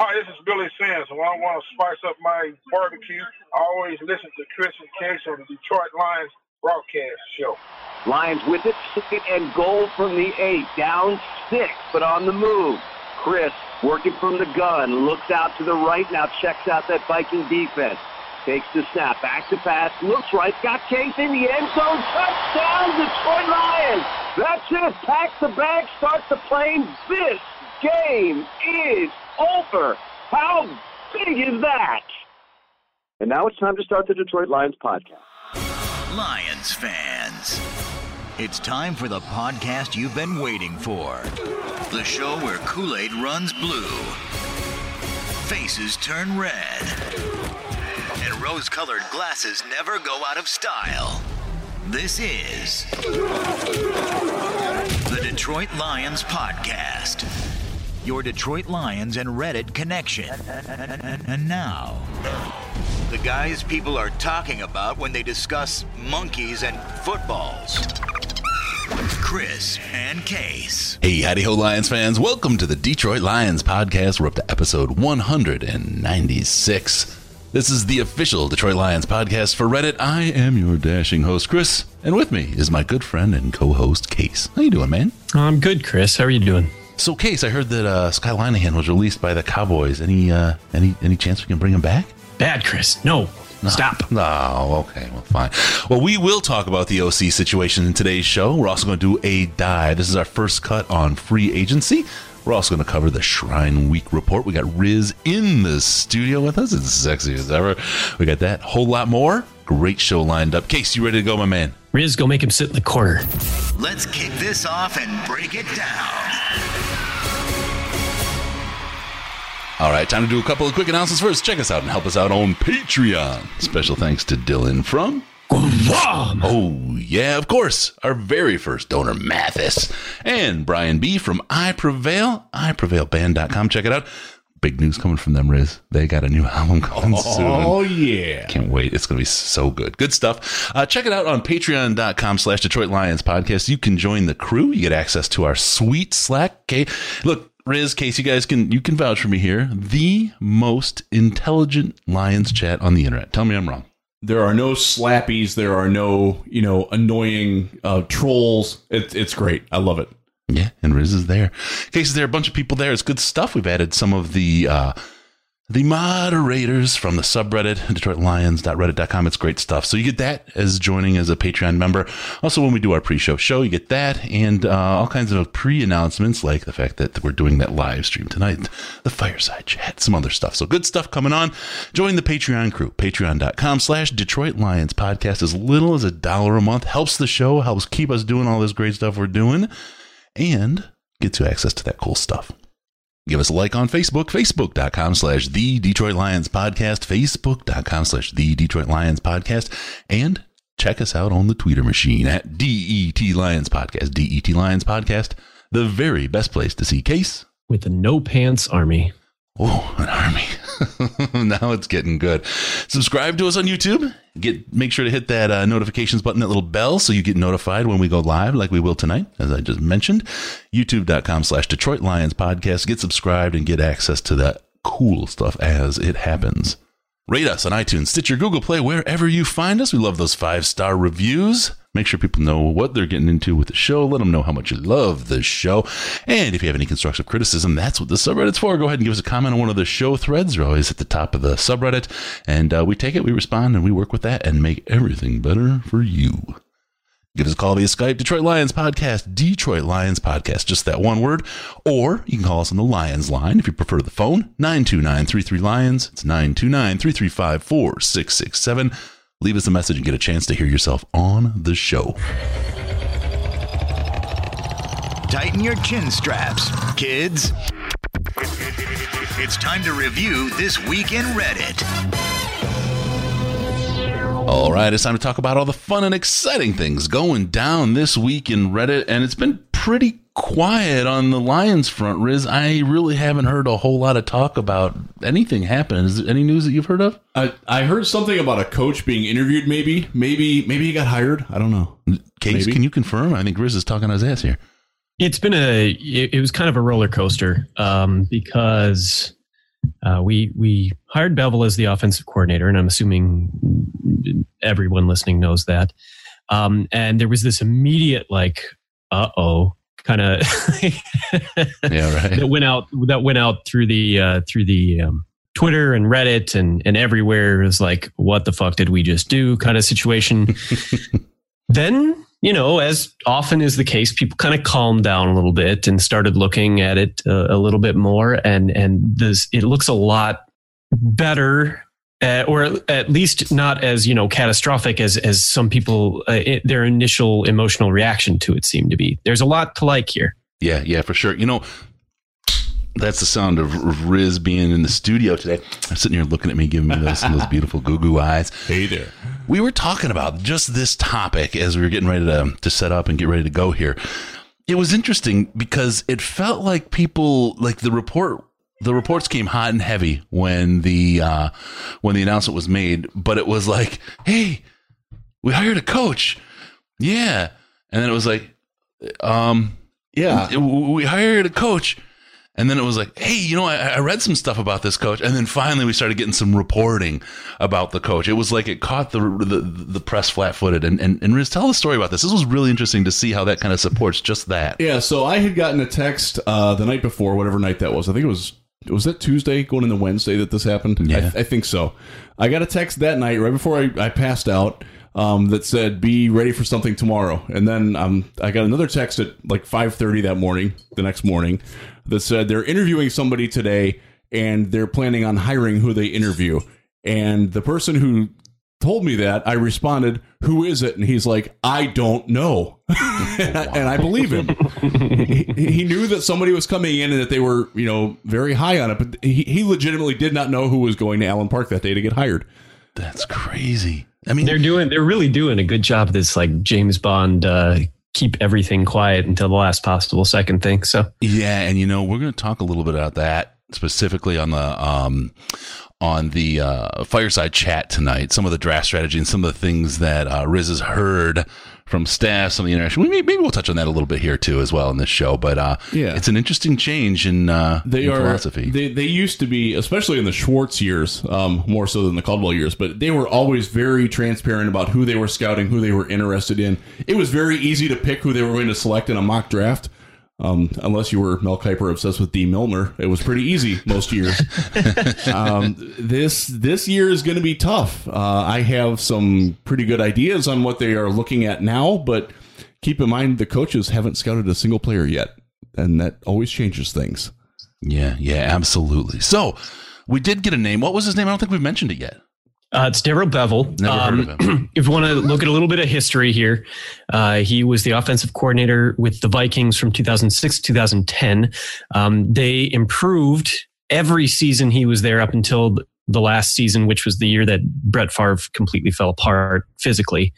Hi, this is Billy Sands. When I want to spice up my barbecue, I always listen to Chris and Case on the Detroit Lions broadcast show. Lions with it, second and goal from the 8, down 6, but on the move. Chris working from the gun, looks out to the right, now checks out that Viking defense. Takes the snap, back to pass, looks right, got Case in the end zone, touchdown Detroit Lions! That's it, pack the bag, start the plane, this game is over! How big is that? And now it's time to start the Detroit Lions podcast. Lions fans, it's time for the podcast you've been waiting for. The show where Kool-Aid runs blue, faces turn red, and rose-colored glasses never go out of style. This is the Detroit Lions Podcast, your Detroit Lions and Reddit connection. And now, the guys people are talking about when they discuss monkeys and footballs. Chris and Case. Hey, howdy ho, Lions fans. Welcome to the Detroit Lions Podcast. We're up to episode 196. This is the official Detroit Lions podcast for Reddit. I am your dashing host, Chris, and with me is my good friend and co-host, Case. How you doing, man? I'm good, Chris. How are you doing? So, Case, I heard that Sky Linehan was released by the Cowboys. Any chance we can bring him back? Bad, Chris. No. Stop. No. Okay. Well, fine. Well, we will talk about the OC situation in today's show. We're also going to do a dive. This is our first cut on free agency. We're also going to cover the Shrine Week report. We got Riz in the studio with us. It's sexy as ever. We got that whole lot more. Great show lined up. Case, you ready to go, my man? Riz, go make him sit in the corner. Let's kick this off and break it down. All right, time to do a couple of quick announcements first. Check us out and help us out on Patreon. Special thanks to Dylan from... Guam. Oh, yeah, of course. Our very first donor, Mathis. And Brian B. from I Prevail, iprevailband.com. Check it out. Big news coming from them, Riz. They got a new album coming soon. Oh, yeah. Can't wait. It's going to be so good. Good stuff. Check it out on patreon.com/Detroit Lions Podcast. You can join the crew. You get access to our sweet Slack. Okay. Look, Riz, Case, you can vouch for me here. The most intelligent Lions chat on the internet. Tell me I'm wrong. There are no slappies. There are no, annoying trolls. It's great. I love it. Yeah, and Riz is there. Case is there. A bunch of people there. It's good stuff. We've added some of the moderators from the subreddit, DetroitLions.reddit.com. It's great stuff. So you get that as joining as a Patreon member. Also, when we do our pre-show show, you get that and all kinds of pre-announcements, like the fact that we're doing that live stream tonight, the fireside chat, some other stuff. So good stuff coming on. Join the Patreon crew, patreon.com/Detroit Lions Podcast. As little as $1 a month helps the show, helps keep us doing all this great stuff we're doing, and get to access to that cool stuff. Give us a like on Facebook, facebook.com/The Detroit Lions Podcast, facebook.com/The Detroit Lions Podcast, and check us out on the Twitter machine at DET Lions Podcast, DET Lions Podcast, the very best place to see Case with the no pants army. Oh, an army. Now it's getting good. Subscribe to us on YouTube. Make sure to hit that notifications button, that little bell, so you get notified when we go live like we will tonight, as I just mentioned. YouTube.com/Detroit Lions Podcast. Get subscribed and get access to that cool stuff as it happens. Rate us on iTunes, Stitcher, Google Play, wherever you find us. We love those 5-star reviews. Make sure people know what they're getting into with the show. Let them know how much you love the show. And if you have any constructive criticism, that's what the subreddit's for. Go ahead and give us a comment on one of the show threads. They're always at the top of the subreddit. And we take it, we respond, and we work with that and make everything better for you. Give us a call via Skype, Detroit Lions Podcast, Detroit Lions Podcast, just that one word. Or you can call us on the Lions line if you prefer the phone, 929-33-LIONS. It's 929-335-4667. Leave us a message and get a chance to hear yourself on the show. Tighten your chin straps, kids. It's time to review this week in Reddit. All right, it's time to talk about all the fun and exciting things going down this week in Reddit. And it's been pretty quiet on the Lions front, Riz. I really haven't heard a whole lot of talk about anything happening. Is there any news that you've heard of? I heard something about a coach being interviewed, maybe he got hired. I don't know. Case, can you confirm? I think Riz is talking on his ass here. It was kind of a roller coaster because We hired Bevell as the offensive coordinator, and I'm assuming everyone listening knows that. And there was this immediate like, uh-oh, kind of that went out through the Twitter and Reddit and everywhere. It was like, what the fuck did we just do kind of situation. Then, you know, as often is the case, people kind of calmed down a little bit and started looking at it a little bit more. And this, it looks a lot better, or at least not as, you know, catastrophic as some people, their initial emotional reaction to it seemed to be. There's a lot to like here. Yeah, for sure. You know, that's the sound of Riz being in the studio today. I'm sitting here looking at me, giving me those beautiful goo-goo eyes. Hey there. We were talking about just this topic as we were getting ready to set up and get ready to go here. It was interesting because it felt like people, like the reports came hot and heavy when the announcement was made, but it was like, hey, we hired a coach. Yeah. And then it was like, yeah, we hired a coach. And then it was like, hey, you know, I read some stuff about this coach. And then finally we started getting some reporting about the coach. It was like it caught the press flat-footed. And Riz, tell the story about this. This was really interesting to see how that kind of supports just that. Yeah, so I had gotten a text the night before, whatever night that was. I think it was that Tuesday going into Wednesday that this happened? Yeah. I think so. I got a text that night right before I passed out that said, be ready for something tomorrow. And then I got another text at like 5:30 the next morning. That said they're interviewing somebody today and they're planning on hiring who they interview. And the person who told me that, I responded, who is it? And he's like, I don't know. And I believe him. He knew that somebody was coming in and that they were, you know, very high on it. But he legitimately did not know who was going to Allen Park that day to get hired. That's crazy. I mean, they're really doing a good job of this, like James Bond, keep everything quiet until the last possible second thing. So, yeah. And, you know, we're going to talk a little bit about that specifically on the fireside chat tonight, some of the draft strategy and some of the things that Riz has heard from staff, some of the interaction. Maybe we'll touch on that a little bit here too, as well in this show, but it's an interesting change in philosophy. They used to be, especially in the Schwartz years, more so than the Caldwell years, but they were always very transparent about who they were scouting, who they were interested in. It was very easy to pick who they were going to select in a mock draft. Unless you were Mel Kiper obsessed with D. Milner, it was pretty easy most years. This year is going to be tough. I have some pretty good ideas on what they are looking at now, but keep in mind the coaches haven't scouted a single player yet, and that always changes things. Yeah, absolutely. So we did get a name. What was his name? I don't think we've mentioned it yet. It's Darrell Bevell. Never heard of him. If you want to look at a little bit of history here, he was the offensive coordinator with the Vikings from 2006 to 2010. They improved every season he was there up until the last season, which was the year that Brett Favre completely fell apart physically.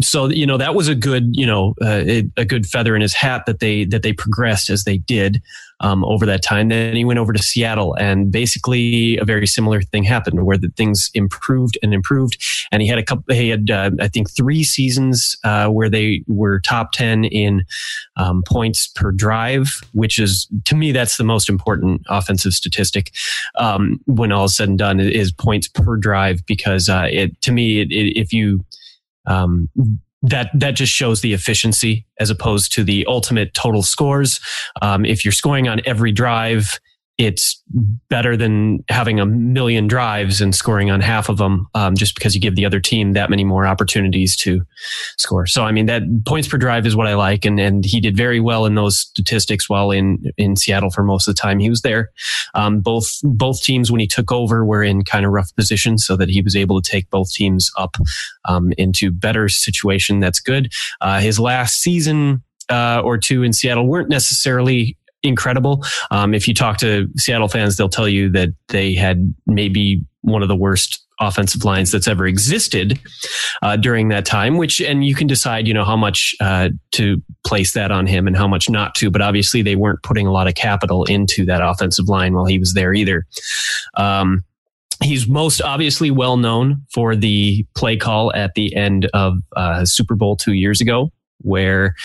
So, you know, that was a good, you know, a good feather in his hat that they progressed as they did over that time. Then he went over to Seattle and basically a very similar thing happened where the things improved. And he had I think 3 seasons where they were top 10 in points per drive, which is, to me, that's the most important offensive statistic when all is said and done, is points per drive, because that just shows the efficiency as opposed to the ultimate total scores. If you're scoring on every drive, it's better than having 1,000,000 drives and scoring on half of them, just because you give the other team that many more opportunities to score. So, I mean, that points per drive is what I like. And he did very well in those statistics while in Seattle for most of the time he was there. Both teams, when he took over, were in kind of rough positions, so that he was able to take both teams up into better situation. That's good. His last season or two in Seattle weren't necessarily incredible. If you talk to Seattle fans, they'll tell you that they had maybe one of the worst offensive lines that's ever existed during that time, and you can decide, you know, how much to place that on him and how much not to, but obviously they weren't putting a lot of capital into that offensive line while he was there either. He's most obviously well known for the play call at the end of Super Bowl 2 years ago, where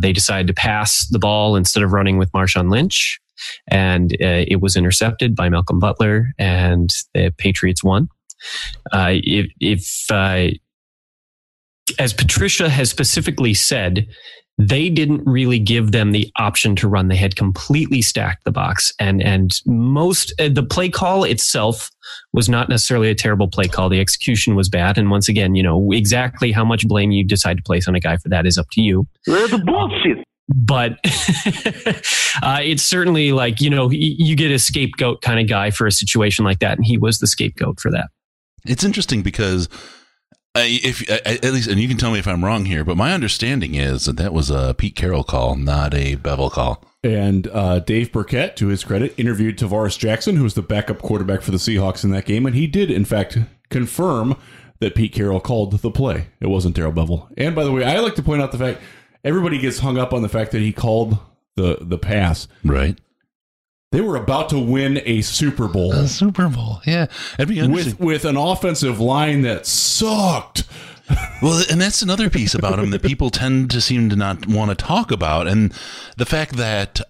they decided to pass the ball instead of running with Marshawn Lynch. and it was intercepted by Malcolm Butler, and the Patriots won. As Patricia has specifically said, they didn't really give them the option to run. They had completely stacked the box, and most the play call itself was not necessarily a terrible play call. The execution was bad, and once again, you know, exactly how much blame you decide to place on a guy for that is up to you. Where's the bullshit? But it's certainly like, you know, you get a scapegoat kind of guy for a situation like that, and he was the scapegoat for that. It's interesting because. You can tell me if I'm wrong here, but my understanding is that was a Pete Carroll call, not a Bevell call. And Dave Burkett, to his credit, interviewed Tavares Jackson, who was the backup quarterback for the Seahawks in that game, and he did, in fact, confirm that Pete Carroll called the play. It wasn't Darrell Bevell. And by the way, I like to point out the fact everybody gets hung up on the fact that he called the pass. Right. They were about to win a Super Bowl. A Super Bowl, yeah. That'd be interesting. With an offensive line that sucked. Well, and that's another piece about him that people tend to seem to not want to talk about. And the fact that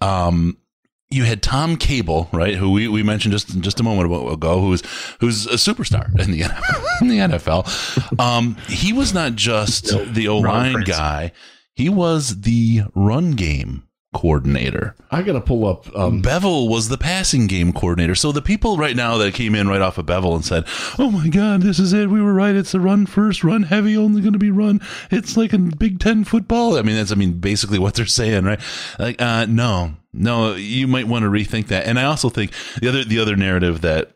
you had Tom Cable, right, who we mentioned just a moment ago, who's a superstar in the NFL. He was not just the O-line guy. He was the run game coordinator. I gotta pull up. Bevell was the passing game coordinator. So the people right now that came in right off of Bevell and said, "Oh my God, this is it. We were right. It's a run first, run heavy, only going to be run. It's like a Big Ten football." I mean, that's basically what they're saying, right? Like, no, you might want to rethink that. And I also think the other narrative that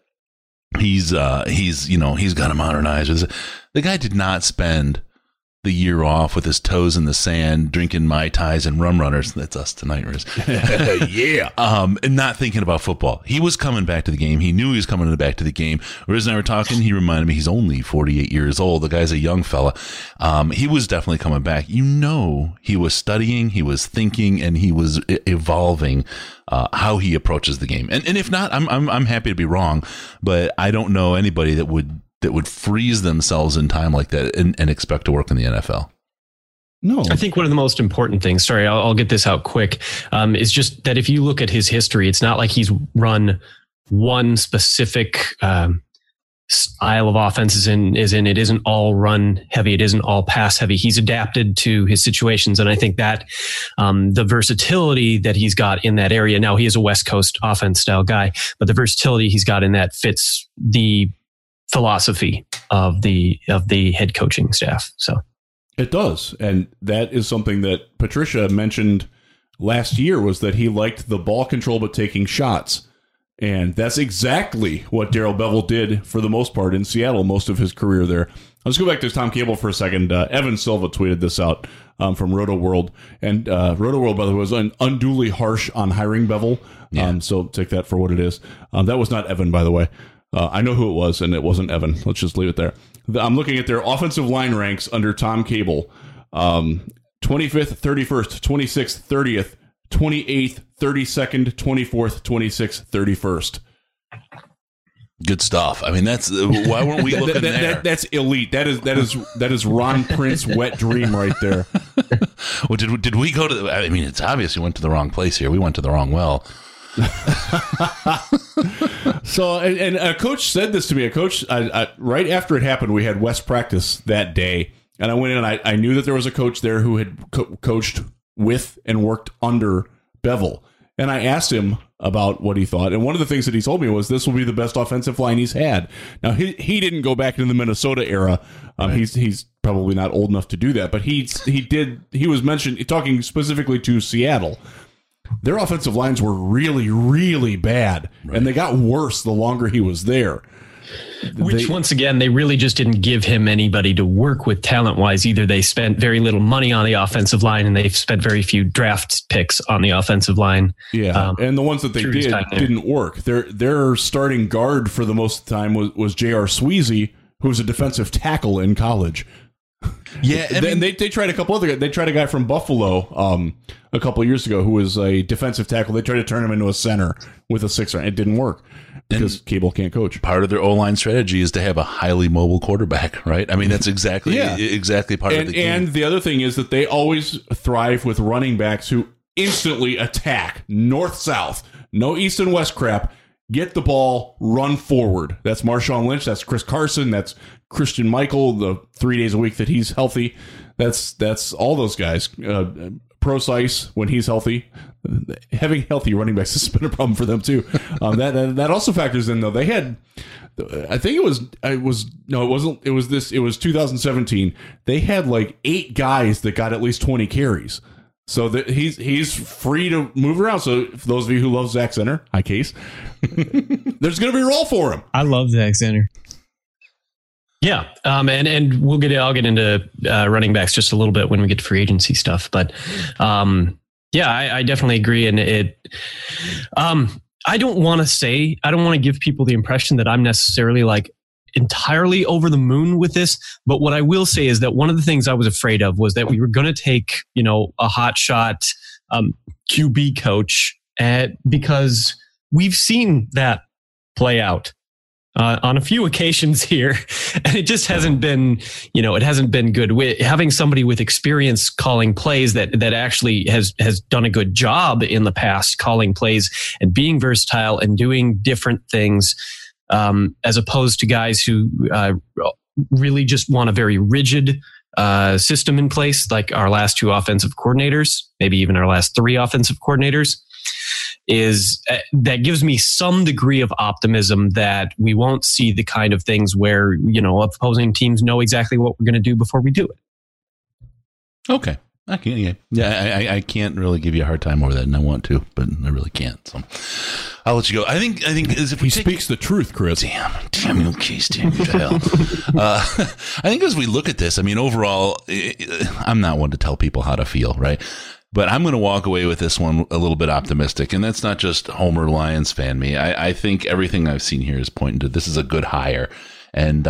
he's got to modernize is the guy did not spend the year off with his toes in the sand, drinking Mai Tais and Rum Runners. That's us tonight, Riz. Yeah. And not thinking about football. He was coming back to the game. He knew he was coming back to the game. Riz and I were talking. He reminded me he's only 48 years old. The guy's a young fella. He was definitely coming back. You know, he was studying, he was thinking, and he was evolving how he approaches the game. And if not, I'm happy to be wrong, but I don't know anybody that would freeze themselves in time like that and expect to work in the NFL. No, I think one of the most important things, sorry, I'll get this out quick, is just that if you look at his history, it's not like he's run one specific style of offense is in. It isn't all run heavy. It isn't all pass heavy. He's adapted to his situations. And I think that the versatility that he's got in that area. Now, he is a West Coast offense style guy, but the versatility he's got in that fits the philosophy of the head coaching staff. So it does. And that is something that Patricia mentioned last year, was that he liked the ball control, but taking shots. And that's exactly what Darrell Bevell did for the most part in Seattle, most of his career there. Let's go back to Tom Cable for a second. Evan Silva tweeted this out from Roto World. And Roto World, by the way, was unduly harsh on hiring Bevell. Yeah. So take that for what it is. That was not Evan, by the way. I know who it was, and it wasn't Evan. Let's just leave it there. I'm looking at their offensive line ranks under Tom Cable. 25th, 31st, 26th, 30th, 28th, 32nd, 24th, 26th, 31st. Good stuff. I mean, that's why weren't we looking there? That's elite. That is Ron Prince wet dream right there. Well, did we go to? I mean, it's obvious we went to the wrong place here. We went to the wrong well. So, and a coach said this to me. A coach, right after it happened, we had West practice that day, and I went in and I knew that there was a coach there who had coached with and worked under Bevell, and I asked him about what he thought. And one of the things that he told me was this will be the best offensive line he's had. Now, he didn't go back into the Minnesota era. Right. He's probably not old enough to do that, but he was mentioned talking specifically to Seattle. Their offensive lines were really, really bad, right, and they got worse the longer he was there. Which, once again, they really just didn't give him anybody to work with talent-wise. Either they spent very little money on the offensive line, and they've spent very few draft picks on the offensive line. Yeah, and the ones that they did didn't work. Their starting guard for the most of the time was J.R. Sweezy, who was a defensive tackle in college. Yeah, I mean, and they tried a couple other guys. They tried a guy from Buffalo a couple of years ago who was a defensive tackle. They tried to turn him into a center with a 6-round. It didn't work because Cable can't coach. Part of their O-line strategy is to have a highly mobile quarterback, right? I mean, that's exactly part of the game. And the other thing is that they always thrive with running backs who instantly attack north-south, No East and West crap. Get the ball, run forward. That's Marshawn Lynch. That's Chris Carson. That's Christian Michael, the 3 days a week that he's healthy. That's all those guys. Procise when he's healthy. Having healthy running backs has been a problem for them too. That also factors in though. They had, I think it was 2017. They had like 8 guys that got at least 20 carries. So that he's free to move around. So for those of you who love Zach Zenner, hi Case, there's going to be a role for him. I love Zach Zenner. Yeah, and I'll get into running backs just a little bit when we get to free agency stuff. But yeah, I definitely agree. And it, I don't want to give people the impression that I'm necessarily like entirely over the moon with this. But what I will say is that one of the things I was afraid of was that we were going to take, a hotshot QB coach because we've seen that play out on a few occasions here. And it just hasn't been, it hasn't been good. Having somebody with experience calling plays that actually has done a good job in the past calling plays and being versatile and doing different things, as opposed to guys who really just want a very rigid system in place, like our last 2 offensive coordinators, maybe even our last 3 offensive coordinators, is that gives me some degree of optimism that we won't see the kind of things where, opposing teams know exactly what we're going to do before we do it. Okay. I can't. I can't really give you a hard time over that, and I want to, but I really can't. So I'll let you go. I think as if he speaks the truth, Chris. Damn you, Case. Damn you to hell. I think as we look at this, overall, I'm not one to tell people how to feel, right? But I'm going to walk away with this one a little bit optimistic, and that's not just Homer Lions fan me. I think everything I've seen here is pointing to this is a good hire, and.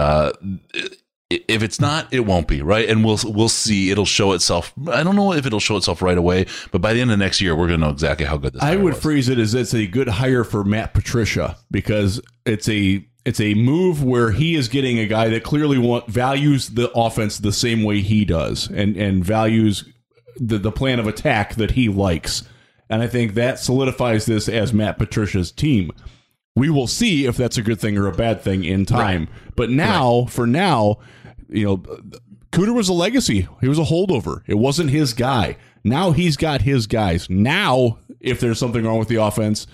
If it's not, it won't be, right? And we'll see. It'll show itself. I don't know if it'll show itself right away, but by the end of next year, we're going to know exactly how good this. I would phrase it as it's a good hire for Matt Patricia because it's a move where he is getting a guy that clearly values the offense the same way he does, and values the plan of attack that he likes. And I think that solidifies this as Matt Patricia's team. We will see if that's a good thing or a bad thing in time. Right. But now, for now. Cooter was a legacy. He was a holdover. It wasn't his guy. Now he's got his guys. Now, if there's something wrong with the offense,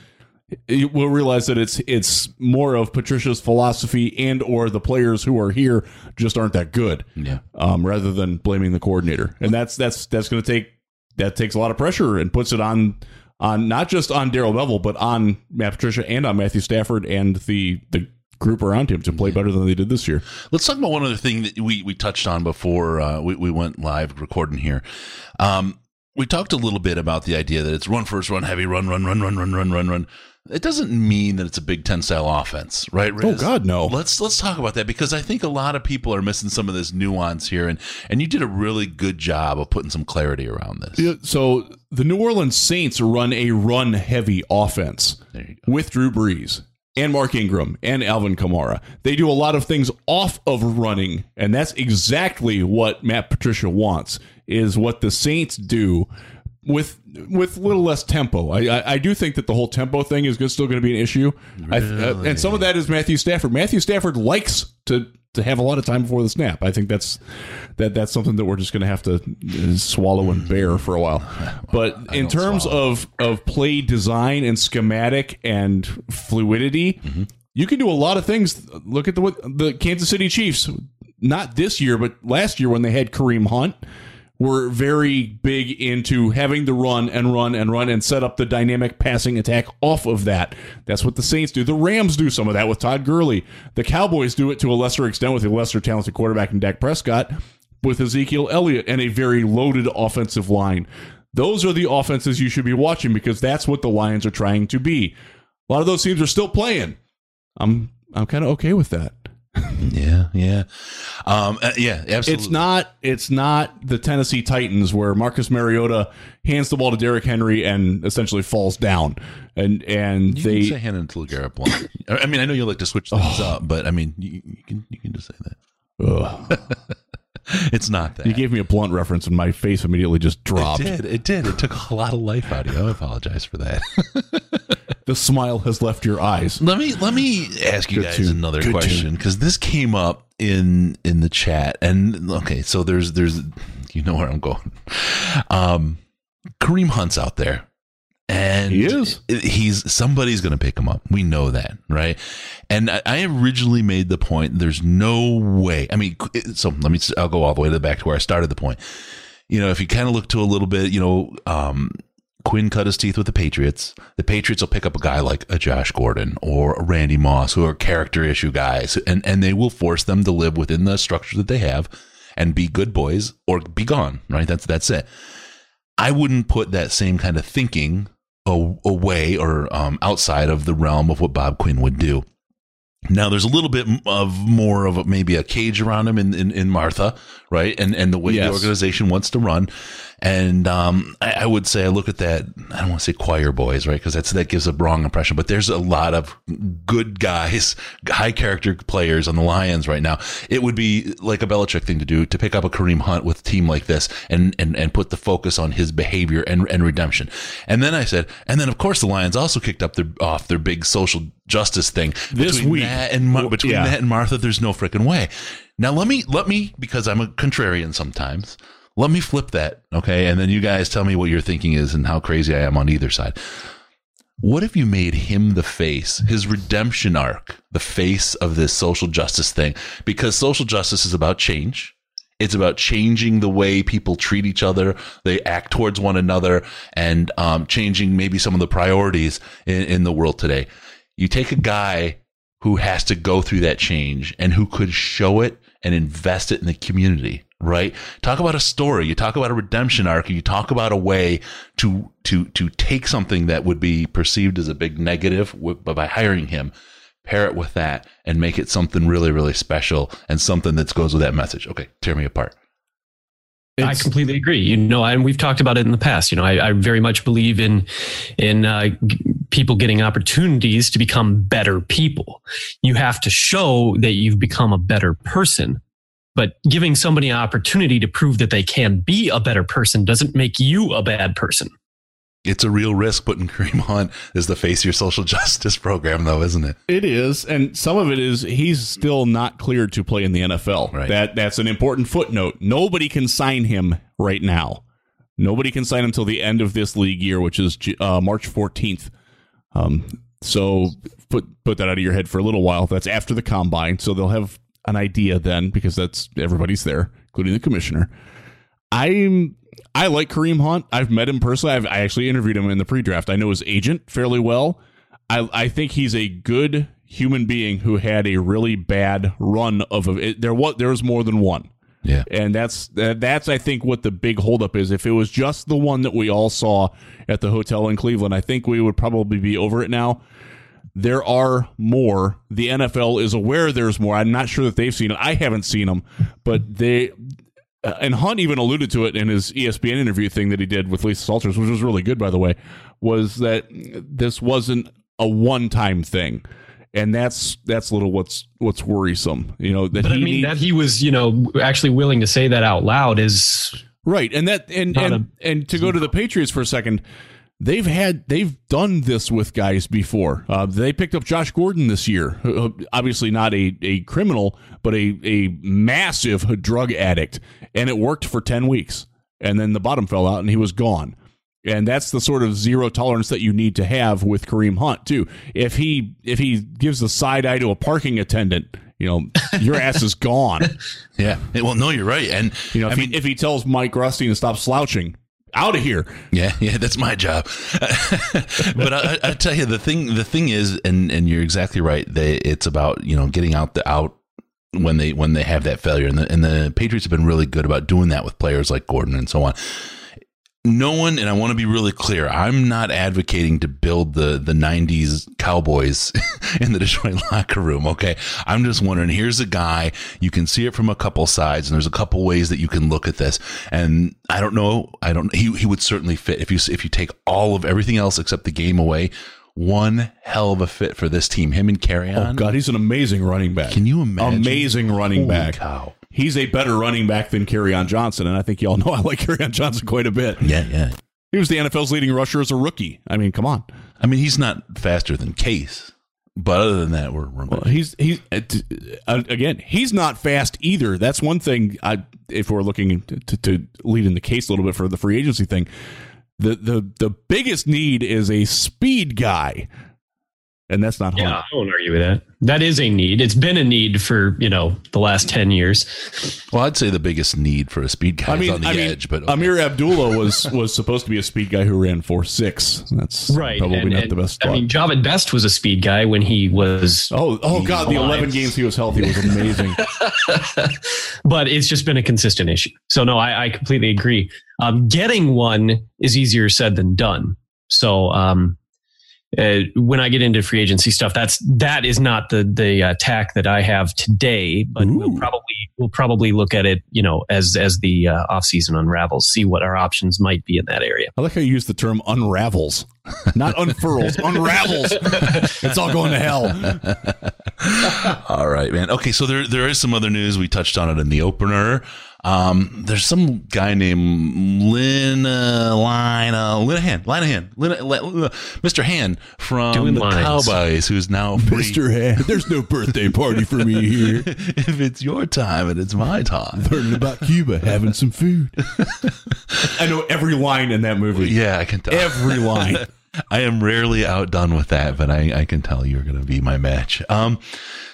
we'll realize that it's more of Patricia's philosophy and or the players who are here just aren't that good. Yeah. Rather than blaming the coordinator, and that's going to takes a lot of pressure and puts it on not just on Darrell Bevell, but on Matt Patricia and on Matthew Stafford and the group around him to play better than they did this year. Let's talk about one other thing that we touched on before we went live recording here. We talked a little bit about the idea that it's run first, run heavy, run. It doesn't mean that it's a Big Ten style offense, right, Riz? Oh God, no. Let's talk about that because I think a lot of people are missing some of this nuance here, and you did a really good job of putting some clarity around this. Yeah, so the New Orleans Saints run a run heavy offense with Drew Brees. And Mark Ingram and Alvin Kamara. They do a lot of things off of running, and that's exactly what Matt Patricia wants, is what the Saints do with a little less tempo. I do think that the whole tempo thing is still going to be an issue. Really? And some of that is Matthew Stafford. Matthew Stafford likes to have a lot of time before the snap. I think that's something that we're just going to have to swallow and bear for a while. But in terms of play design and schematic and fluidity, you can do a lot of things. Look at the Kansas City Chiefs, not this year, but last year when they had Kareem Hunt, were very big into having the run and set up the dynamic passing attack off of that. That's what the Saints do. The Rams do some of that with Todd Gurley. The Cowboys do it to a lesser extent with a lesser talented quarterback in Dak Prescott, with Ezekiel Elliott and a very loaded offensive line. Those are the offenses you should be watching because that's what the Lions are trying to be. A lot of those teams are still playing. I'm kind of okay with that. Yeah. Yeah, absolutely. It's not the Tennessee Titans where Marcus Mariota hands the ball to Derrick Henry and essentially falls down. And you can say hand it to LeGarrette Blount. I know you like to switch things up, but you can just say that. It's not that. You gave me a Blunt reference and my face immediately just dropped. It did. It took a lot of life out of you. I apologize for that. The smile has left your eyes. Let me ask you guys another question, because this came up in the chat. And okay, so there's you know where I'm going. Kareem Hunt's out there, and he is. Somebody's going to pick him up. We know that, right? And I originally made the point. There's no way. I mean, so I'll go all the way to the back to where I started the point. You know, if you kind of look to a little bit, you know, Quinn cut his teeth with the Patriots. The Patriots will pick up a guy like a Josh Gordon or a Randy Moss, who are character issue guys, and they will force them to live within the structure that they have and be good boys or be gone, right? That's it. I wouldn't put that same kind of thinking away or outside of the realm of what Bob Quinn would do. Now, there's a little bit of more of maybe a cage around him in Martha, right? And the way the organization wants to run. And I would say I look at that. I don't want to say choir boys, right? Because that gives a wrong impression. But there's a lot of good guys, high character players on the Lions right now. It would be like a Belichick thing to do, to pick up a Kareem Hunt with a team like this and put the focus on his behavior and redemption. And then I said, and then of course the Lions also kicked up off their big social justice thing this week. That and Martha, there's no freaking way. Now let me, because I'm a contrarian sometimes, let me flip that, okay? And then you guys tell me what your thinking is and how crazy I am on either side. What if you made him the face, his redemption arc, the face of this social justice thing? Because social justice is about change. It's about changing the way people treat each other, they act towards one another, and changing maybe some of the priorities in the world today. You take a guy who has to go through that change and who could show it and invest it in the community, right? Talk about a story. You talk about a redemption arc. You talk about a way to take something that would be perceived as a big negative, but by hiring him, pair it with that and make it something really, really special and something that goes with that message. Okay, tear me apart. I completely agree. You know, and we've talked about it in the past. You know, I very much believe in people getting opportunities to become better people. You have to show that you've become a better person, but giving somebody an opportunity to prove that they can be a better person doesn't make you a bad person. It's a real risk putting Kareem Hunt as the face of your social justice program, though, isn't it? It is, and some of it is he's still not cleared to play in the NFL. Right. That's an important footnote. Nobody can sign him right now. Nobody can sign him till the end of this league year, which is March 14th. So put that out of your head for a little while. That's after the combine, so they'll have an idea then, because that's everybody's there, including the commissioner. I like Kareem Hunt. I've met him personally. I actually interviewed him in the pre-draft. I know his agent fairly well. I think he's a good human being who had a really bad run of it. There was more than one. Yeah. And that's I think what the big holdup is. If it was just the one that we all saw at the hotel in Cleveland, I think we would probably be over it now. There are more. The NFL is aware there's more. I'm not sure that they've seen it. I haven't seen them, but they. And Hunt even alluded to it in his ESPN interview thing that he did with Lisa Salters, which was really good, by the way, was that this wasn't a one-time thing. And that's a little what's worrisome, you know. That but I mean, that he was, you know, actually willing to say that out loud is right. And that and to go to the Patriots for a second, they've done this with guys before. They picked up Josh Gordon this year, obviously not a criminal, but a massive drug addict, and it worked for 10 weeks, and then the bottom fell out, and he was gone. And that's the sort of zero tolerance that you need to have with Kareem Hunt too. If he gives a side eye to a parking attendant, you know, your ass is gone. Yeah, well, no, you're right, and you know, if he tells Mike Rustin to stop slouching. Out of here. Yeah, that's my job. But I tell you, the thing is, and you're exactly right, it's about, you know, getting out when they have that failure, and the Patriots have been really good about doing that with players like Gordon and so on. No one, and I want to be really clear, I'm not advocating to build the 90s Cowboys in the Detroit locker room, okay? I'm just wondering, here's a guy, you can see it from a couple sides, and there's a couple ways that you can look at this. And I don't know, he would certainly fit. If you take all of everything else except the game away, one hell of a fit for this team, him and Carrion. Oh, God, he's an amazing running back. Can you imagine? Amazing running back. Holy cow. He's a better running back than Kerryon Johnson, and I think y'all know I like Kerryon Johnson quite a bit. Yeah. He was the NFL's leading rusher as a rookie. I mean, come on. I mean, he's not faster than Case, but other than that, we're well, again, he's not fast either. That's one thing. If we're looking to lead in the Case a little bit for the free agency thing, the biggest need is a speed guy, and that's not hard. I won't argue with that. That is a need. It's been a need for, you know, the last 10 years. Well, I'd say the biggest need for a speed guy is on the edge. But okay. Amir Abdullah was supposed to be a speed guy who ran 4.6. That's right. Probably not the best. I mean, Javid Best was a speed guy when he was. Oh God, the 11 games he was healthy was amazing. But it's just been a consistent issue. So no, I completely agree. Getting one is easier said than done. So. When I get into free agency stuff, that is not the tack that I have today, but we'll probably look at it, you know, as the off season unravels, see what our options might be in that area. I like how you use the term unravels, not unfurls, unravels. It's all going to hell. All right, man. Okay, so there is some other news. We touched on it in the opener. There's some guy named Mr. Han from the Cowboys, who's now free. Mr. Han, there's no birthday party for me here. If it's your time and it's my time. Learning about Cuba, having some food. I know every line in that movie. Yeah, I can tell. Every line. I am rarely outdone with that, but I can tell you're going to be my match.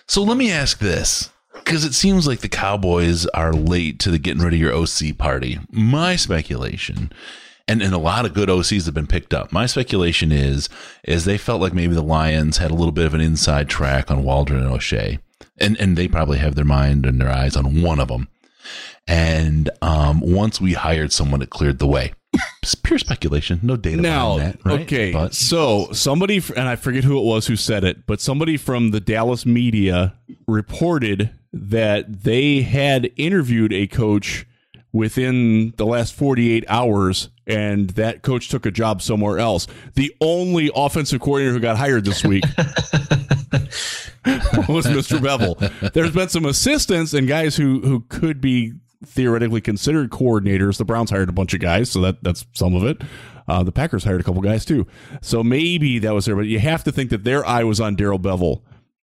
So let me ask this. Because it seems like the Cowboys are late to the getting rid of your OC party. My speculation, and a lot of good OCs have been picked up. My speculation is they felt like maybe the Lions had a little bit of an inside track on Waldron and O'Shea. And they probably have their mind and their eyes on one of them. And once we hired someone, it cleared the way. It's pure speculation. No data behind that, right? Okay, but so somebody, and I forget who it was who said it, but somebody from the Dallas media reported that they had interviewed a coach within the last 48 hours, and that coach took a job somewhere else. The only offensive coordinator who got hired this week was Mr. Bevell. There's been some assistants and guys who could be theoretically considered coordinators. The Browns hired a bunch of guys, so that's some of it. The Packers hired a couple guys, too. So maybe that was there, but you have to think that their eye was on Darrell Bevell.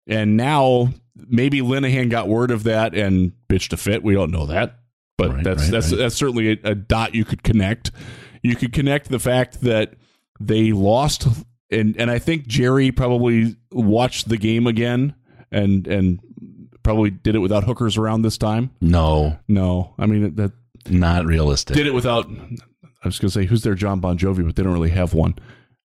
And now maybe Linehan got word of that and bitched a fit. We don't know that, but that's certainly a dot you could connect. You could connect the fact that they lost, and I think Jerry probably watched the game again and probably did it without hookers around this time. No. I mean that not realistic. Did it without. I was going to say who's their Jon Bon Jovi, but they don't really have one.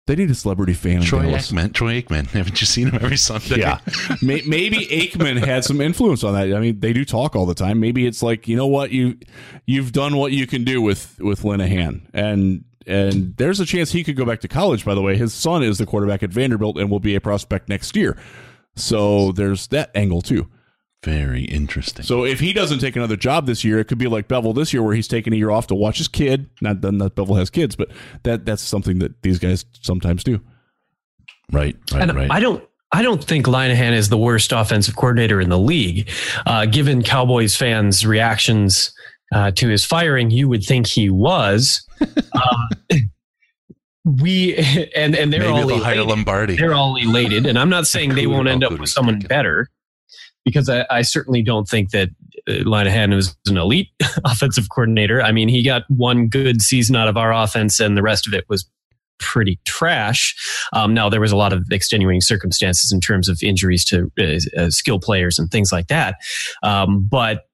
They need a celebrity fan. Troy Aikman. Haven't you seen him every Sunday? Yeah. Maybe Aikman had some influence on that. I mean, they do talk all the time. Maybe it's like, you know what? You've done what you can do with Linehan. And there's a chance he could go back to college, by the way. His son is the quarterback at Vanderbilt and will be a prospect next year. So there's that angle, too. Very interesting. So if he doesn't take another job this year, it could be like Bevell this year where he's taking a year off to watch his kid. Not that Bevell has kids, but that's something that these guys sometimes do. Right. I don't think Linehan is the worst offensive coordinator in the league. Given Cowboys fans' reactions to his firing, you would think he was. And they're all elated. Hire Lombardi. They're all elated, and I'm not saying they won't end up with someone better. Because I certainly don't think that Linehan was an elite offensive coordinator. I mean, he got one good season out of our offense and the rest of it was pretty trash. Now, there was a lot of extenuating circumstances in terms of injuries to skill players and things like that. But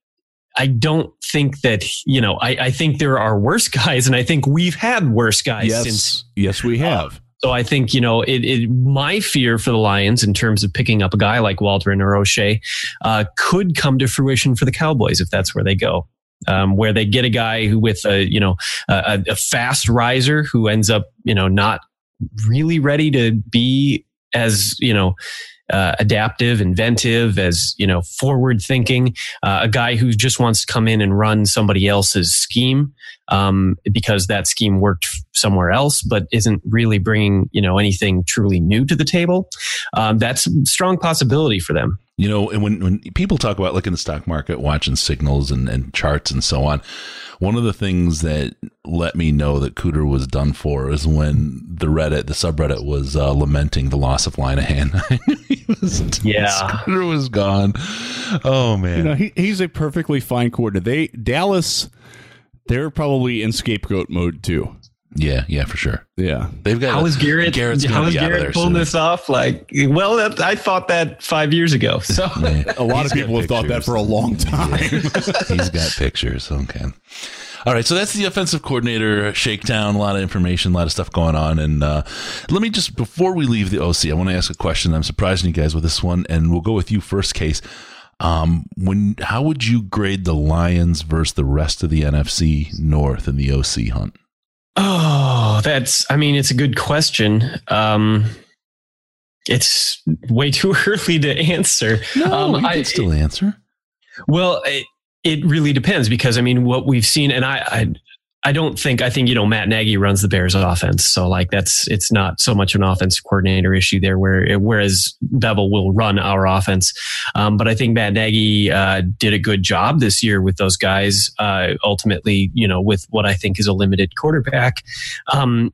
I don't think that, you know, I think there are worse guys and I think we've had worse guys. Yes, we have. So I think, you know, my fear for the Lions in terms of picking up a guy like Waldron or O'Shea could come to fruition for the Cowboys if that's where they go, where they get a guy who with a fast riser who ends up, you know, not really ready to be as, you know, adaptive, inventive, as, you know, forward thinking, a guy who just wants to come in and run somebody else's scheme because that scheme worked somewhere else, but isn't really bringing, you know, anything truly new to the table. That's a strong possibility for them. You know, and when people talk about, like, in the stock market, watching signals and charts and so on, one of the things that let me know that Cooter was done for is when the Reddit, the subreddit, was lamenting the loss of Linehan. Cooter was gone. Oh, man. You know, he's a perfectly fine coordinator. Dallas, they're probably in scapegoat mode, too. Yeah, for sure. Yeah, they've got. How is Garrett pulling this off? Like, well, I thought that 5 years ago. So a lot of people have thought that for a long time. Yeah. He's got pictures. Okay. All right, so that's the offensive coordinator shakedown. A lot of information, a lot of stuff going on. And let me just, before we leave the OC, I want to ask a question. I'm surprising you guys with this one, and we'll go with you first, Case. How would you grade the Lions versus the rest of the NFC North in the OC hunt? Oh, it's a good question. It's way too early to answer. No, I can still answer. Well, it really depends because, I mean, what we've seen, and I think, you know, Matt Nagy runs the Bears offense. So, like, it's not so much an offense coordinator issue there, whereas Bevell will run our offense. But I think Matt Nagy did a good job this year with those guys, ultimately, you know, with what I think is a limited quarterback.